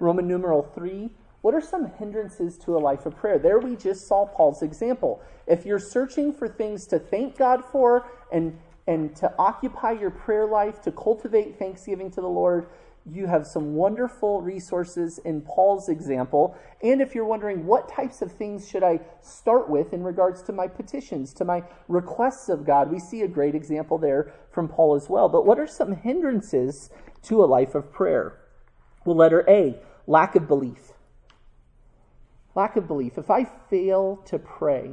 Roman numeral three. What are some hindrances to a life of prayer? There we just saw Paul's example. If you're searching for things to thank God for and, and to occupy your prayer life, to cultivate thanksgiving to the Lord, you have some wonderful resources in Paul's example. And if you're wondering what types of things should I start with in regards to my petitions, to my requests of God, we see a great example there from Paul as well. But what are some hindrances to a life of prayer? Well, letter A, lack of belief. Lack of belief. If I fail to pray,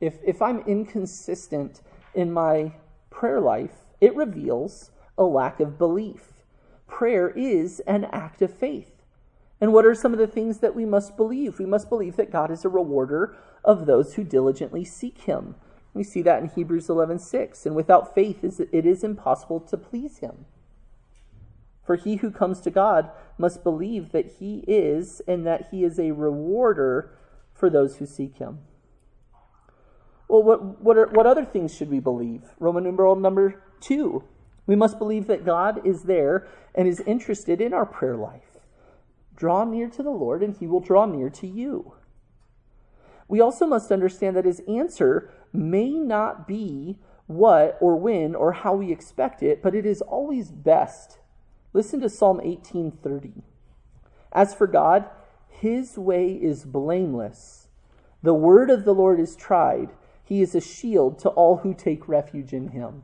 if, if I'm inconsistent in my prayer life, it reveals a lack of belief. Prayer is an act of faith. And what are some of the things that we must believe? We must believe that God is a rewarder of those who diligently seek him. We see that in Hebrews eleven six. And without faith, it is impossible to please him. For he who comes to God must believe that he is, and that he is a rewarder for those who seek him. Well, what what, are, what other things should we believe? Roman numeral number two, We must believe that God is there and is interested in our prayer life. Draw near to the Lord, and he will draw near to you. We also must understand that his answer may not be what or when or how we expect it, but it is always best. Listen to Psalm eighteen thirty. As for God, his way is blameless. The word of the Lord is tried. He is a shield to all who take refuge in him.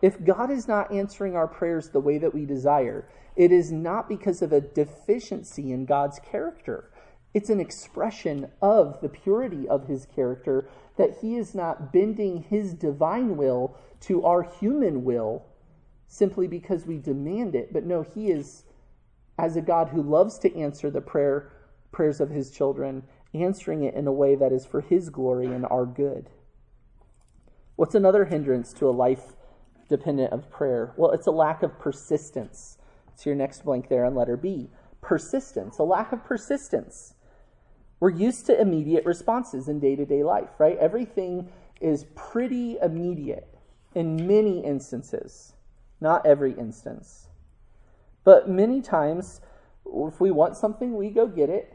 If God is not answering our prayers the way that we desire, it is not because of a deficiency in God's character. It's an expression of the purity of his character, that he is not bending his divine will to our human will simply because we demand it. But no, he is, as a God who loves to answer the prayer, prayers of his children, answering it in a way that is for his glory and our good. What's another hindrance to a life dependent of prayer? Well, it's a lack of persistence. So your next blank there on letter B. Persistence, a lack of persistence. We're used to immediate responses in day-to-day life, right? Everything is pretty immediate in many instances, not every instance. But many times, if we want something, we go get it,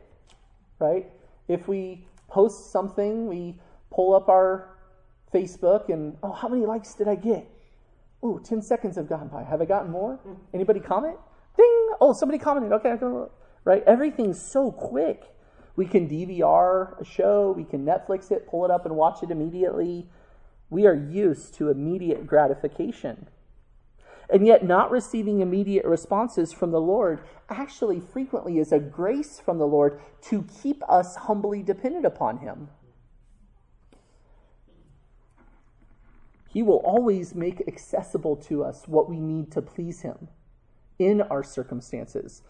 right? If we post something, we pull up our Facebook and, oh, how many likes did I get? Ooh, ten seconds have gone by. Have I gotten more? Anybody comment? Ding! Oh, somebody commented. Okay, I can look. Right? Everything's so quick. We can D V R a show. We can Netflix it, pull it up, and watch it immediately. We are used to immediate gratification. And yet not receiving immediate responses from the Lord actually frequently is a grace from the Lord to keep us humbly dependent upon him. He will always make accessible to us what we need to please him in our circumstances.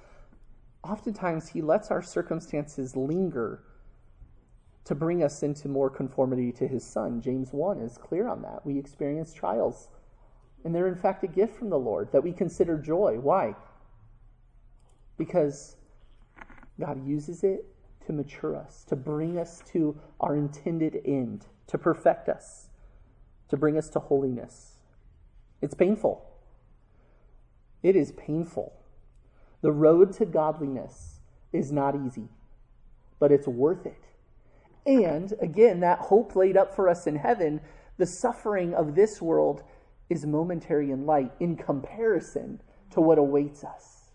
Oftentimes, he lets our circumstances linger to bring us into more conformity to his son. James one is clear on that. We experience trials, and they're in fact a gift from the Lord that we consider joy. Why? Because God uses it to mature us, to bring us to our intended end, to perfect us, to bring us to holiness. It's painful. It is painful. The road to godliness is not easy, but it's worth it. And again, that hope laid up for us in heaven, the suffering of this world is momentary and light in comparison to what awaits us.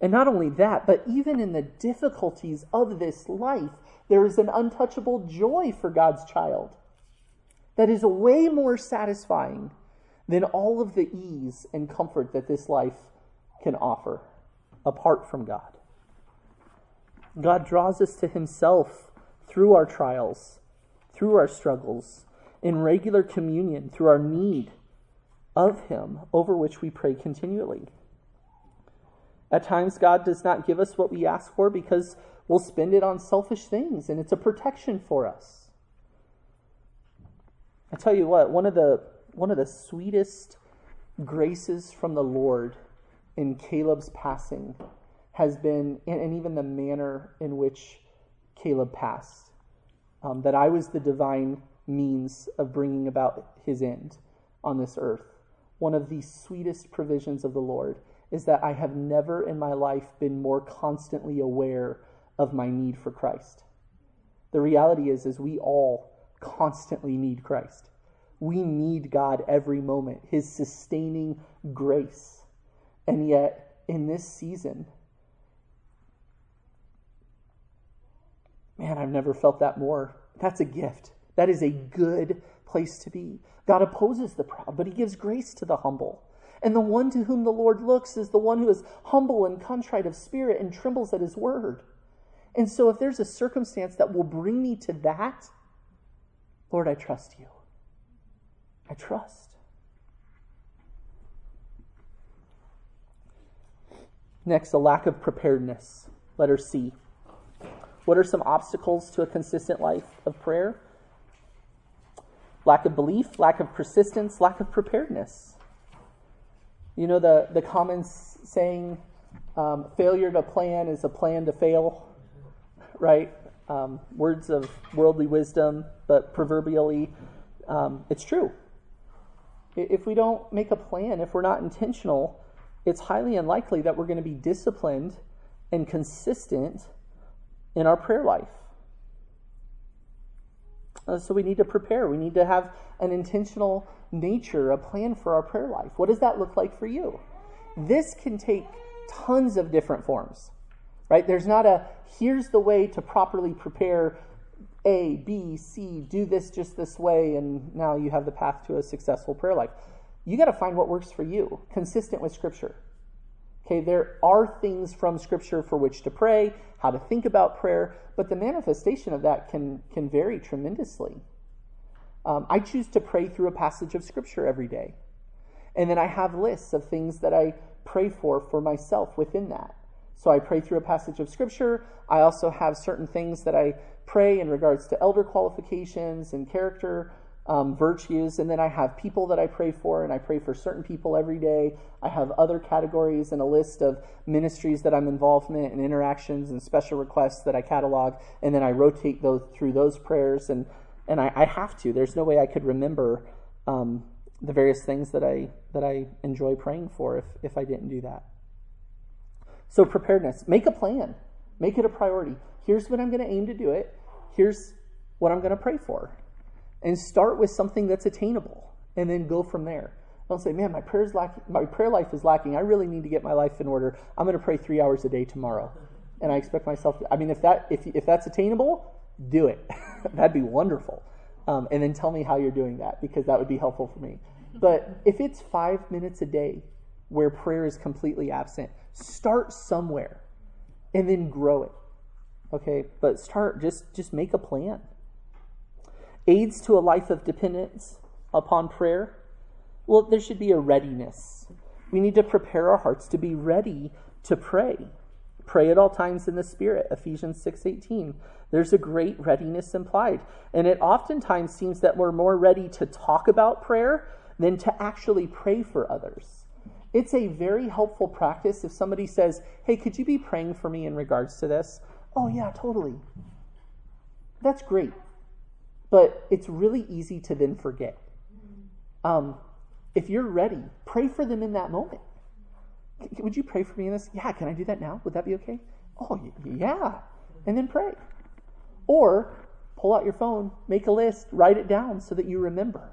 And not only that, but even in the difficulties of this life, there is an untouchable joy for God's child that is way more satisfying than all of the ease and comfort that this life can offer apart from God. God draws us to himself through our trials, through our struggles, in regular communion, through our need of him, over which we pray continually. At times, God does not give us what we ask for because we'll spend it on selfish things, and it's a protection for us. I tell you what, one of the One of the sweetest graces from the Lord in Caleb's passing has been, and, and even the manner in which Caleb passed, um, that I was the divine means of bringing about his end on this earth. One of the sweetest provisions of the Lord is that I have never in my life been more constantly aware of my need for Christ. The reality is, is we all constantly need Christ. We need God every moment, his sustaining grace. And yet, in this season, man, I've never felt that more. That's a gift. That is a good place to be. God opposes the proud, but he gives grace to the humble. And the one to whom the Lord looks is the one who is humble and contrite of spirit and trembles at his word. And so if there's a circumstance that will bring me to that, Lord, I trust you. I trust. Next, a lack of preparedness. Letter C. What are some obstacles to a consistent life of prayer? Lack of belief, lack of persistence, lack of preparedness. You know the, the common saying, um, failure to plan is a plan to fail, right? Um, words of worldly wisdom, but proverbially, um, it's true. If we don't make a plan, if we're not intentional, it's highly unlikely that we're going to be disciplined and consistent in our prayer life. Uh, so we need to prepare. We need to have an intentional nature, a plan for our prayer life. What does that look like for you? This can take tons of different forms, right? There's not a, here's the way to properly prepare A, B, C, do this just this way, and now you have the path to a successful prayer life. You got to find what works for you, consistent with Scripture. Okay, there are things from Scripture for which to pray, how to think about prayer, but the manifestation of that can, can vary tremendously. Um, I choose to pray through a passage of Scripture every day. And then I have lists of things that I pray for for myself within that. So I pray through a passage of Scripture. I also have certain things that I pray in regards to elder qualifications and character Um, virtues, and then I have people that I pray for, and I pray for certain people every day. I have other categories and a list of ministries that I'm involved in and interactions and special requests that I catalog, and then I rotate those through those prayers, and, and I, I have to. There's no way I could remember um, the various things that I that I enjoy praying for if, if I didn't do that. So preparedness. Make a plan. Make it a priority. Here's what I'm going to aim to do it. Here's what I'm going to pray for. And start with something that's attainable, and then go from there. Don't say, man, my prayer's lacking, my prayer life is lacking. I really need to get my life in order. I'm going to pray three hours a day tomorrow, and I expect myself to. I mean, if that if if that's attainable, do it. That'd be wonderful. Um, and then tell me how you're doing that, because that would be helpful for me. But if it's five minutes a day where prayer is completely absent, start somewhere, and then grow it. Okay, but start. Just just make a plan. Aids to a life of dependence upon prayer. Well, there should be a readiness. We need to prepare our hearts to be ready to pray. Pray at all times in the Spirit, Ephesians six eighteen. There's a great readiness implied. And it oftentimes seems that we're more ready to talk about prayer than to actually pray for others. It's a very helpful practice if somebody says, hey, could you be praying for me in regards to this? Oh, yeah, totally. That's great. But it's really easy to then forget. Um, if you're ready, pray for them in that moment. Would you pray for me in this? Yeah, can I do that now? Would that be okay? Oh, yeah. And then pray. Or pull out your phone, make a list, write it down so that you remember.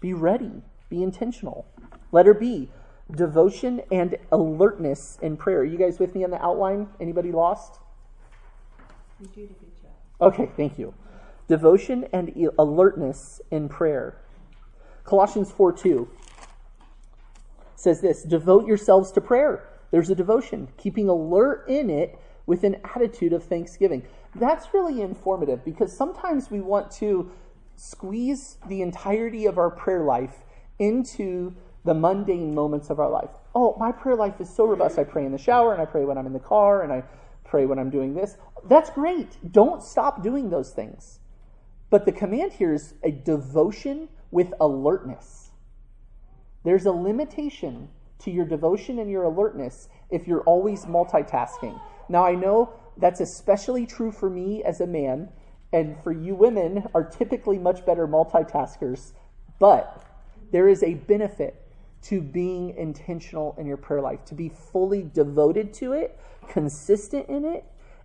Be ready. Be intentional. Letter B, devotion and alertness in prayer. Are you guys with me on the outline? Anybody lost? You did a good job. Okay, thank you. Devotion and alertness in prayer. Colossians four two says this, devote yourselves to prayer. There's a devotion, keeping alert in it with an attitude of thanksgiving. That's really informative, because sometimes we want to squeeze the entirety of our prayer life into the mundane moments of our life. Oh, my prayer life is so robust. I pray in the shower, and I pray when I'm in the car, and I pray when I'm doing this. That's great. Don't stop doing those things. But the command here is a devotion with alertness. There's a limitation to your devotion and your alertness if you're always multitasking. Now, I know that's especially true for me as a man, and for you women are typically much better multitaskers, but there is a benefit to being intentional in your prayer life, to be fully devoted to it, consistent in it,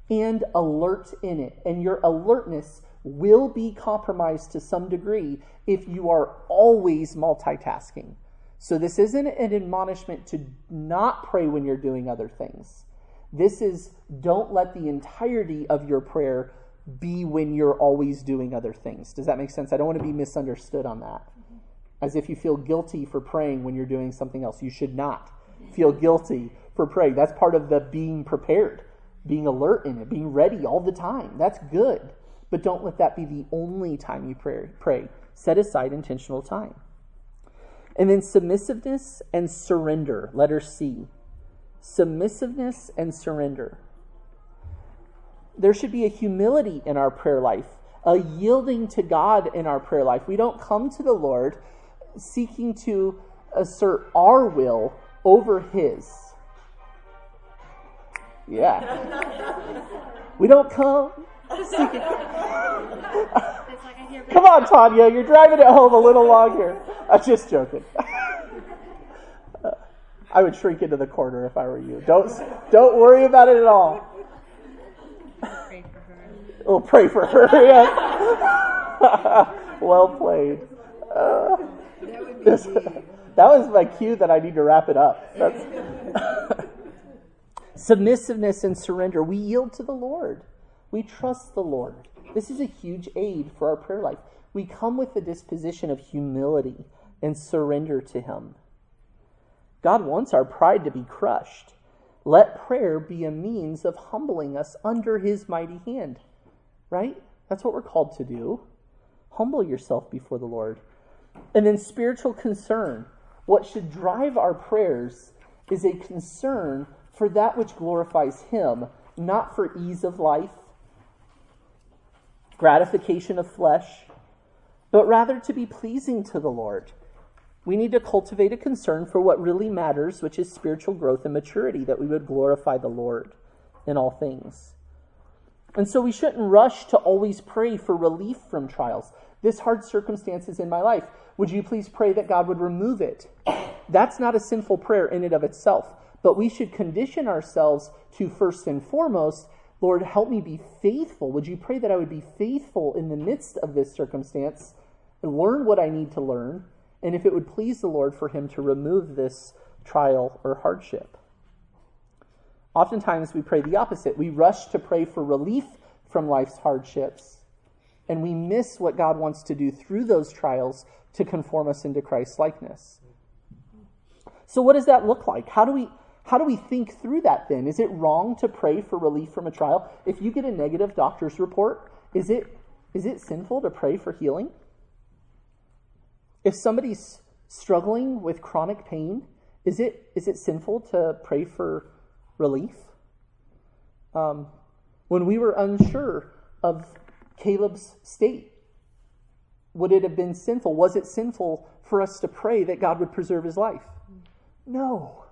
and alert in it. And your alertness will be compromised to some degree if you are always multitasking. So this isn't an admonishment to not pray when you're doing other things. This is, don't let the entirety of your prayer be when you're always doing other things. Does that make sense? I don't want to be misunderstood on that, as if you feel guilty for praying when you're doing something else. You should not feel guilty for praying. That's part of the being prepared, being alert in it, being ready all the time. That's good. But don't let that be the only time you pray. Pray. Set aside intentional time. And then submissiveness and surrender. Letter C. Submissiveness and surrender. There should be a humility in our prayer life, a yielding to God in our prayer life. We don't come to the Lord seeking to assert our will over His. Yeah. We don't come... It's like I hear. Come on, Tanya, you're driving it home a little long here. I'm just joking. I would shrink into the corner if I were you. Don't don't worry about it at all. Pray for her. Oh, pray for her. Yeah. Well played. Uh, that would be me. That was my cue that I need to wrap it up. That's submissiveness and surrender. We yield to the Lord. We trust the Lord. This is a huge aid for our prayer life. We come with the disposition of humility and surrender to Him. God wants our pride to be crushed. Let prayer be a means of humbling us under His mighty hand. Right? That's what we're called to do. Humble yourself before the Lord. And then spiritual concern. What should drive our prayers is a concern for that which glorifies Him, not for ease of life, gratification of flesh, but rather to be pleasing to the Lord. We need to cultivate a concern for what really matters, which is spiritual growth and maturity, that we would glorify the Lord in all things. And so we shouldn't rush to always pray for relief from trials. This hard circumstance is in my life. Would you please pray that God would remove it? That's not a sinful prayer in and of itself. But we should condition ourselves to first and foremost, Lord, help me be faithful. Would you pray that I would be faithful in the midst of this circumstance and learn what I need to learn? And if it would please the Lord for Him to remove this trial or hardship. Oftentimes we pray the opposite. We rush to pray for relief from life's hardships, and we miss what God wants to do through those trials to conform us into Christ's likeness. So what does that look like? How do we... How do we think through that then? Is it wrong to pray for relief from a trial? If you get a negative doctor's report, is it is it sinful to pray for healing? If somebody's struggling with chronic pain, is it is it sinful to pray for relief? Um, when we were unsure of Caleb's state, would it have been sinful? Was it sinful for us to pray that God would preserve his life? No.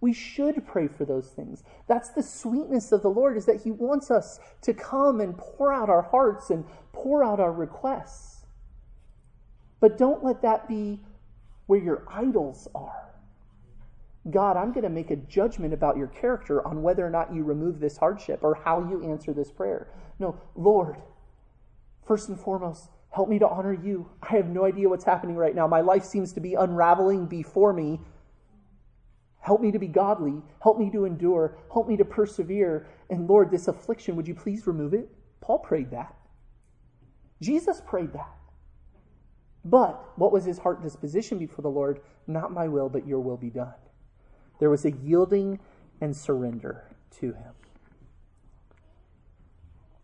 We should pray for those things. That's the sweetness of the Lord, is that He wants us to come and pour out our hearts and pour out our requests. But don't let that be where your idols are. God, I'm going to make a judgment about your character on whether or not you remove this hardship or how you answer this prayer. No, Lord, first and foremost, help me to honor you. I have no idea what's happening right now. My life seems to be unraveling before me. Help me to be godly. Help me to endure. Help me to persevere. And Lord, this affliction, would you please remove it? Paul prayed that. Jesus prayed that. But what was his heart disposition before the Lord? Not my will, but your will be done. There was a yielding and surrender to Him.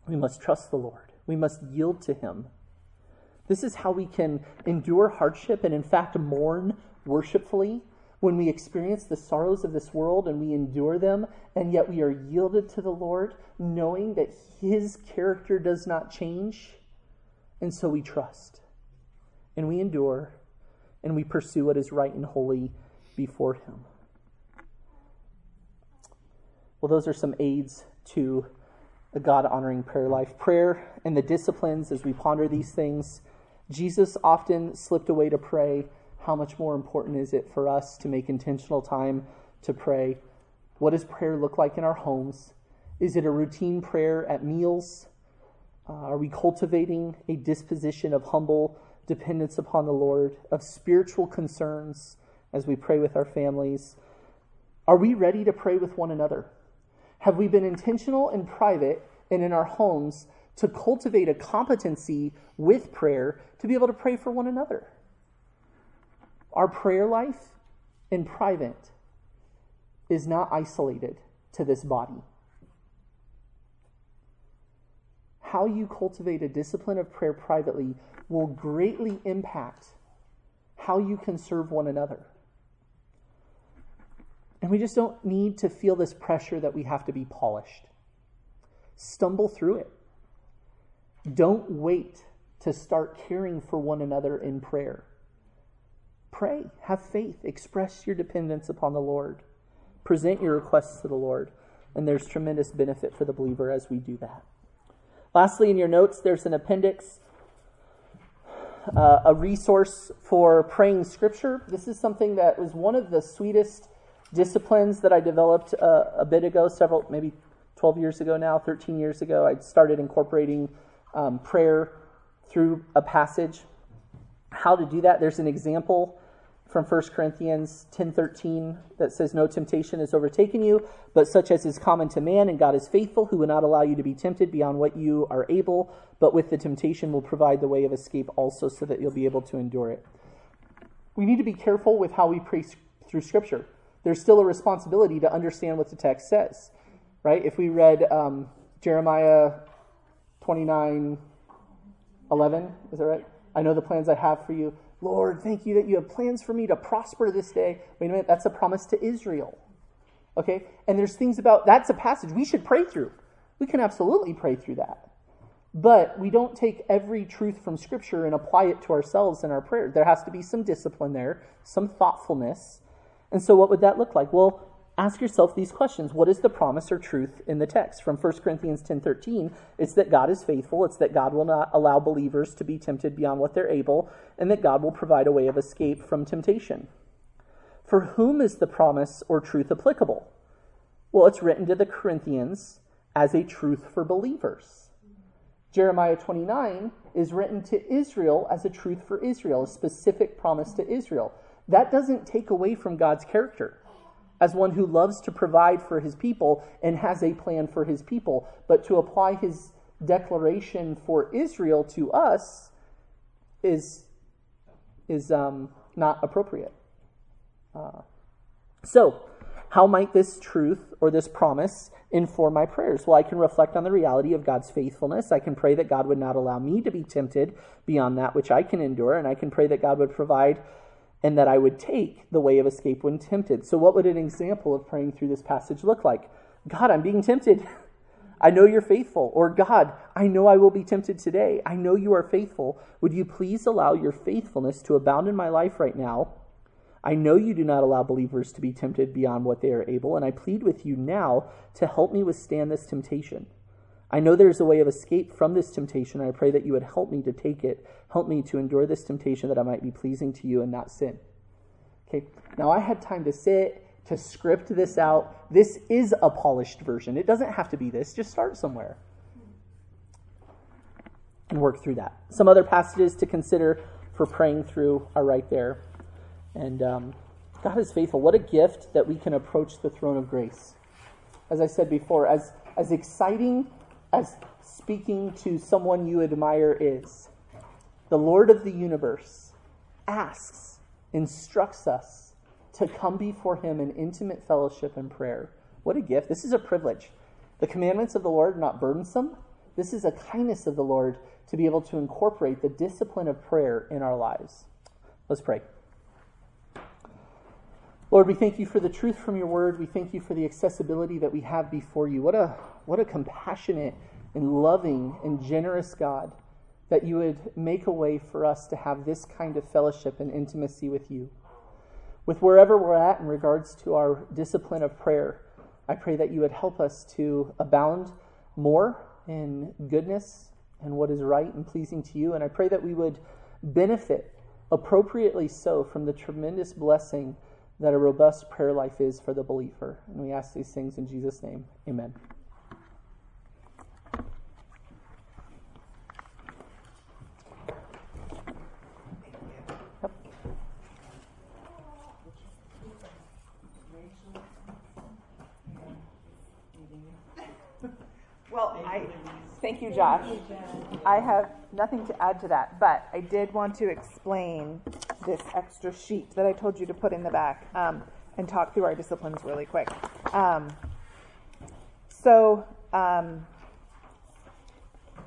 We must trust the Lord. We must yield to Him. This is how we can endure hardship and in fact mourn worshipfully. When we experience the sorrows of this world and we endure them, and yet we are yielded to the Lord, knowing that His character does not change. And so we trust, and we endure, and we pursue what is right and holy before Him. Well, those are some aids to a God-honoring prayer life. Prayer and the disciplines, as we ponder these things, Jesus often slipped away to pray. How much more important is it for us to make intentional time to pray? What does prayer look like in our homes? Is it a routine prayer at meals? Uh, are we cultivating a disposition of humble dependence upon the Lord, of spiritual concerns as we pray with our families? Are we ready to pray with one another? Have we been intentional in private and in our homes to cultivate a competency with prayer to be able to pray for one another? Our prayer life in private is not isolated to this body. How you cultivate a discipline of prayer privately will greatly impact how you can serve one another. And we just don't need to feel this pressure that we have to be polished. Stumble through it. Don't wait to start caring for one another in prayer. Pray, have faith, express your dependence upon the Lord, present your requests to the Lord, and there's tremendous benefit for the believer as we do that. Lastly, in your notes, there's an appendix, uh, a resource for praying scripture. This is something that was one of the sweetest disciplines that I developed uh, a bit ago, several, maybe twelve years ago now, thirteen years ago, I started incorporating um, prayer through a passage. How to do that, there's an example from First Corinthians ten thirteen that says, "No temptation has overtaken you, but such as is common to man, and God is faithful, who will not allow you to be tempted beyond what you are able, but with the temptation will provide the way of escape also, so that you'll be able to endure it." We need to be careful with how we pray through Scripture. There's still a responsibility to understand what the text says, right? If we read um, Jeremiah twenty-nine eleven, is that right? "I know the plans I have for you. Lord, thank you that you have plans for me to prosper this day." Wait a minute, that's a promise to Israel, okay? And there's things about, that's a passage we should pray through. We can absolutely pray through that. But we don't take every truth from Scripture and apply it to ourselves in our prayer. There has to be some discipline there, some thoughtfulness. And so what would that look like? Well, ask yourself these questions. What is the promise or truth in the text? From First Corinthians ten thirteen, it's that God is faithful. It's that God will not allow believers to be tempted beyond what they're able, and that God will provide a way of escape from temptation. For whom is the promise or truth applicable? Well, it's written to the Corinthians as a truth for believers. Jeremiah twenty-nine is written to Israel as a truth for Israel, a specific promise to Israel. That doesn't take away from God's character as one who loves to provide for his people and has a plan for his people. But to apply his declaration for Israel to us is, is um, not appropriate. Uh, so, how might this truth or this promise inform my prayers? Well, I can reflect on the reality of God's faithfulness. I can pray that God would not allow me to be tempted beyond that which I can endure, and I can pray that God would provide and that I would take the way of escape when tempted. So what would an example of praying through this passage look like? God, I'm being tempted. I know you're faithful. Or God, I know I will be tempted today. I know you are faithful. Would you please allow your faithfulness to abound in my life right now? I know you do not allow believers to be tempted beyond what they are able, and I plead with you now to help me withstand this temptation. I know there is a way of escape from this temptation, and I pray that you would help me to take it, help me to endure this temptation that I might be pleasing to you and not sin. Okay, now I had time to sit, to script this out. This is a polished version. It doesn't have to be this. Just start somewhere and work through that. Some other passages to consider for praying through are right there. And um, God is faithful. What a gift that we can approach the throne of grace. As I said before, as, as exciting as speaking to someone you admire is, the Lord of the universe asks, instructs us to come before him in intimate fellowship and prayer. What a gift. This is a privilege. The commandments of the Lord are not burdensome. This is a kindness of the Lord to be able to incorporate the discipline of prayer in our lives. Let's pray. Lord, we thank you for the truth from your word. We thank you for the accessibility that we have before you. What a what a compassionate and loving and generous God, that you would make a way for us to have this kind of fellowship and intimacy with you. With wherever we're at in regards to our discipline of prayer, I pray that you would help us to abound more in goodness and what is right and pleasing to you. And I pray that we would benefit appropriately so from the tremendous blessing that a robust prayer life is for the believer. And we ask these things in Jesus' name. Amen. Yep. Well, I thank you, Josh. I have nothing to add to that, but I did want to explain this extra sheet that I told you to put in the back um, and talk through our disciplines really quick. Um, so um,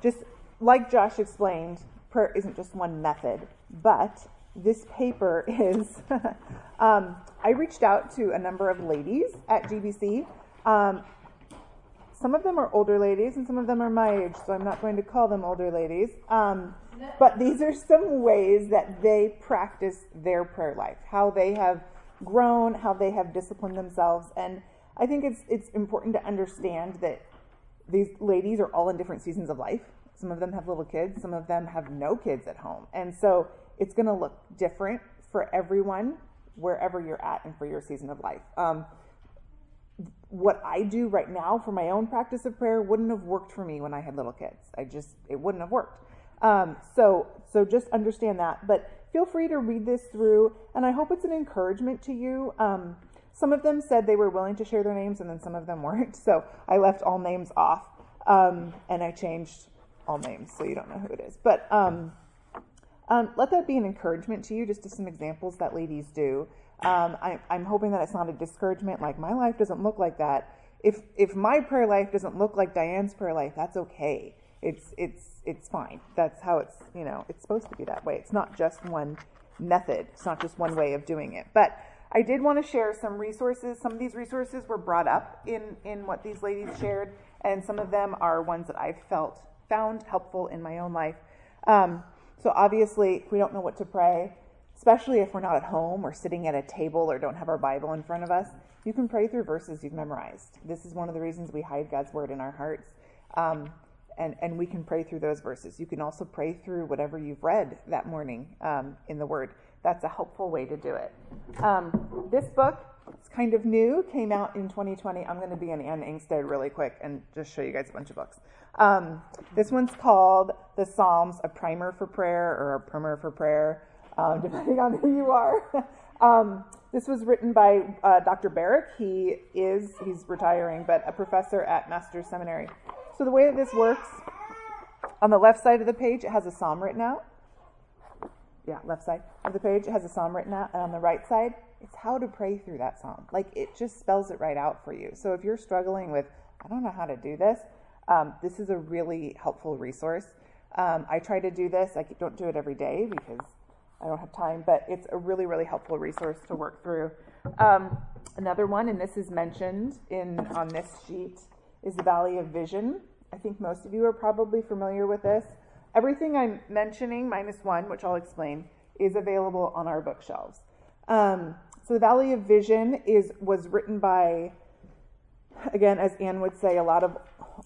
just like Josh explained, prayer isn't just one method, but this paper is, um, I reached out to a number of ladies at G B C. Um, some of them are older ladies and some of them are my age, so I'm not going to call them older ladies. Um, But these are some ways that they practice their prayer life, how they have grown, how they have disciplined themselves. And I think it's it's important to understand that these ladies are all in different seasons of life. Some of them have little kids. Some of them have no kids at home. And so it's going to look different for everyone, wherever you're at and for your season of life. Um, what I do right now for my own practice of prayer wouldn't have worked for me when I had little kids. I just, it wouldn't have worked. Um, so, so just understand that, but feel free to read this through, and I hope it's an encouragement to you. Um, some of them said they were willing to share their names, and then some of them weren't. So I left all names off, um, and I changed all names, so you don't know who it is. But um, um, let that be an encouragement to you, just to some examples that ladies do. Um, I, I'm hoping that it's not a discouragement, like my life doesn't look like that. If if my prayer life doesn't look like Diane's prayer life, that's okay. It's it's it's fine. That's how it's, you know, it's supposed to be that way. It's not just one method. It's not just one way of doing it. But I did want to share some resources. Some of these resources were brought up in, in what these ladies shared, and some of them are ones that I've felt found helpful in my own life. Um, so obviously, if we don't know what to pray, especially if we're not at home or sitting at a table or don't have our Bible in front of us, you can pray through verses you've memorized. This is one of the reasons we hide God's word in our hearts. Um, And, and we can pray through those verses. You can also pray through whatever you've read that morning um, in the Word. That's a helpful way to do it. Um, this book, it's kind of new, came out in twenty twenty. I'm going to be an Anne Engstead really quick and just show you guys a bunch of books. Um, this one's called The Psalms, A Primer for Prayer, or A Primer for Prayer, um, depending on who you are. um, this was written by uh, Doctor Barrick. He is, he's retiring, but a professor at Master's Seminary. So the way that this works, on the left side of the page, it has a psalm written out. Yeah, left side of the page, it has a psalm written out. And on the right side, it's how to pray through that psalm. Like, it just spells it right out for you. So if you're struggling with, I don't know how to do this, um, this is a really helpful resource. Um, I try to do this. I don't do it every day because I don't have time, but it's a really, really helpful resource to work through. Um, another one, and this is mentioned in on this sheet, is the Valley of Vision. I think most of you are probably familiar with this. Everything I'm mentioning, minus one, which I'll explain, is available on our bookshelves. Um, so the Valley of Vision is was written by, again, as Anne would say, a lot of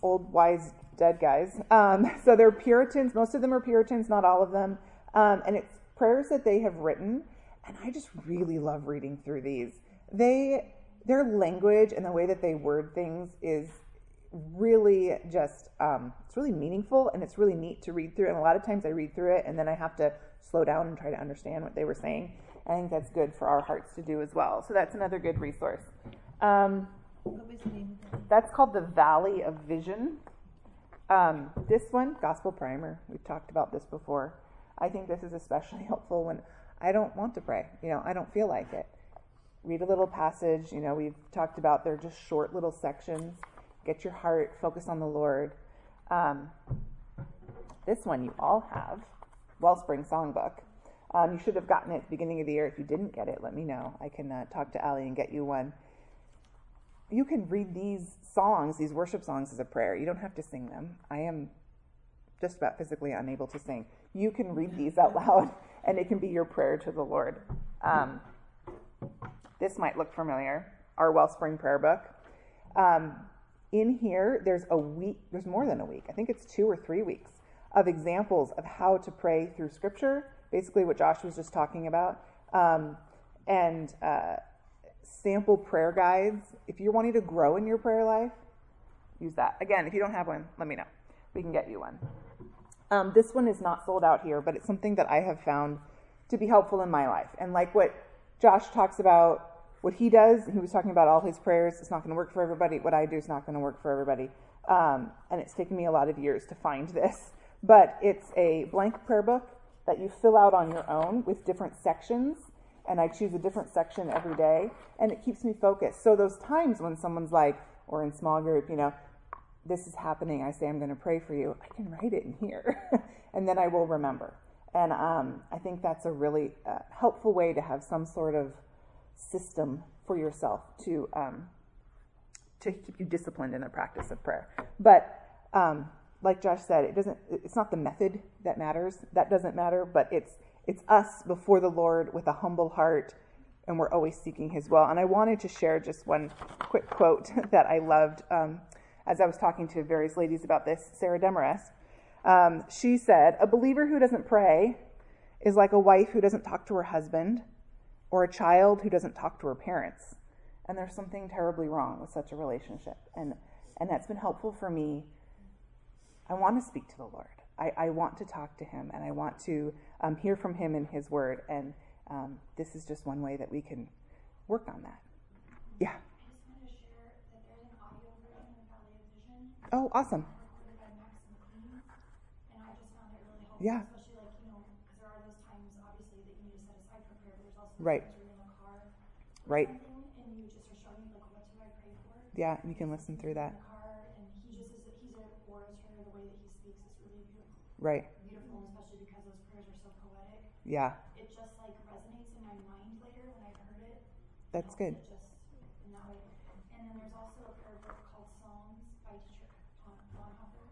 old, wise, dead guys. Um, so they're Puritans. Most of them are Puritans, not all of them. Um, and it's prayers that they have written. And I just really love reading through these. They, their language and the way that they word things is really just um it's really meaningful, and it's really neat to read through. And a lot of times I read through it and then I have to slow down and try to understand what they were saying. I think that's good for our hearts to do as well. So that's another good resource. Um what was the name? That's called The Valley of Vision. Um this one, Gospel Primer, we've talked about this before. I think this is especially helpful when I don't want to pray, you know, I don't feel like it. Read a little passage, you know, we've talked about they're just short little sections. Get your heart, focus on the Lord. Um, this one you all have, Wellspring Songbook. Um, you should have gotten it at the beginning of the year. If you didn't get it, let me know. I can uh, talk to Allie and get you one. You can read these songs, these worship songs, as a prayer. You don't have to sing them. I am just about physically unable to sing. You can read these out loud, and it can be your prayer to the Lord. Um, this might look familiar, our Wellspring Prayer Book. Um, In here, there's a week, there's more than a week, I think it's two or three weeks of examples of how to pray through scripture, basically what Josh was just talking about, um, and uh, sample prayer guides. If you're wanting to grow in your prayer life, use that. Again, if you don't have one, let me know. We can get you one. Um, this one is not sold out here, but it's something that I have found to be helpful in my life. And like what Josh talks about, what he does, he was talking about all his prayers, it's not going to work for everybody. What I do is not going to work for everybody. Um, and it's taken me a lot of years to find this. But it's a blank prayer book that you fill out on your own with different sections. And I choose a different section every day. And it keeps me focused. So those times when someone's like, or in small group, you know, this is happening, I say I'm going to pray for you, I can write it in here. And then I will remember. And um, I think that's a really uh, helpful way to have some sort of system for yourself to um, to keep you disciplined in the practice of prayer. But um, like Josh said, it doesn't. It's not the method that matters. That doesn't matter. But it's it's us before the Lord with a humble heart, and we're always seeking His will. And I wanted to share just one quick quote that I loved um, as I was talking to various ladies about this. Sarah Demarest, um, she said, "A believer who doesn't pray is like a wife who doesn't talk to her husband. or a child who doesn't talk to her parents. And there's something terribly wrong with such a relationship. And and that's been helpful for me. I want to speak to the Lord. I, I want to talk to him, and I want to um, hear from him in his word. And um, this is just one way that we can work on that. Yeah. I just want to share that there's an audio version of Valley of Vision. Oh, awesome. And I just found it really helpful. Yeah. Especially, like, you know, because there are those times, obviously, that you need to set aside for prayer, but there's also right. times you're in the car. Right. Yeah, and you can listen through that. Right. Beautiful, especially because those prayers are so poetic. Yeah. It just like resonates in my mind later when I've heard it. That's good. It just, not, and then there's also a prayer book called Psalms by Teacher Bonhoeffer.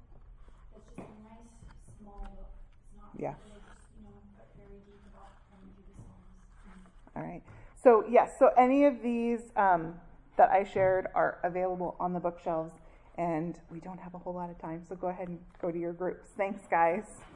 It's just a nice, small book. It's not yeah. really just, you know, but very deep about when you do the Psalms. All right. So, yes, yeah, so any of these um, that I shared are available on the bookshelves, and we don't have a whole lot of time, so go ahead and go to your groups. Thanks, guys.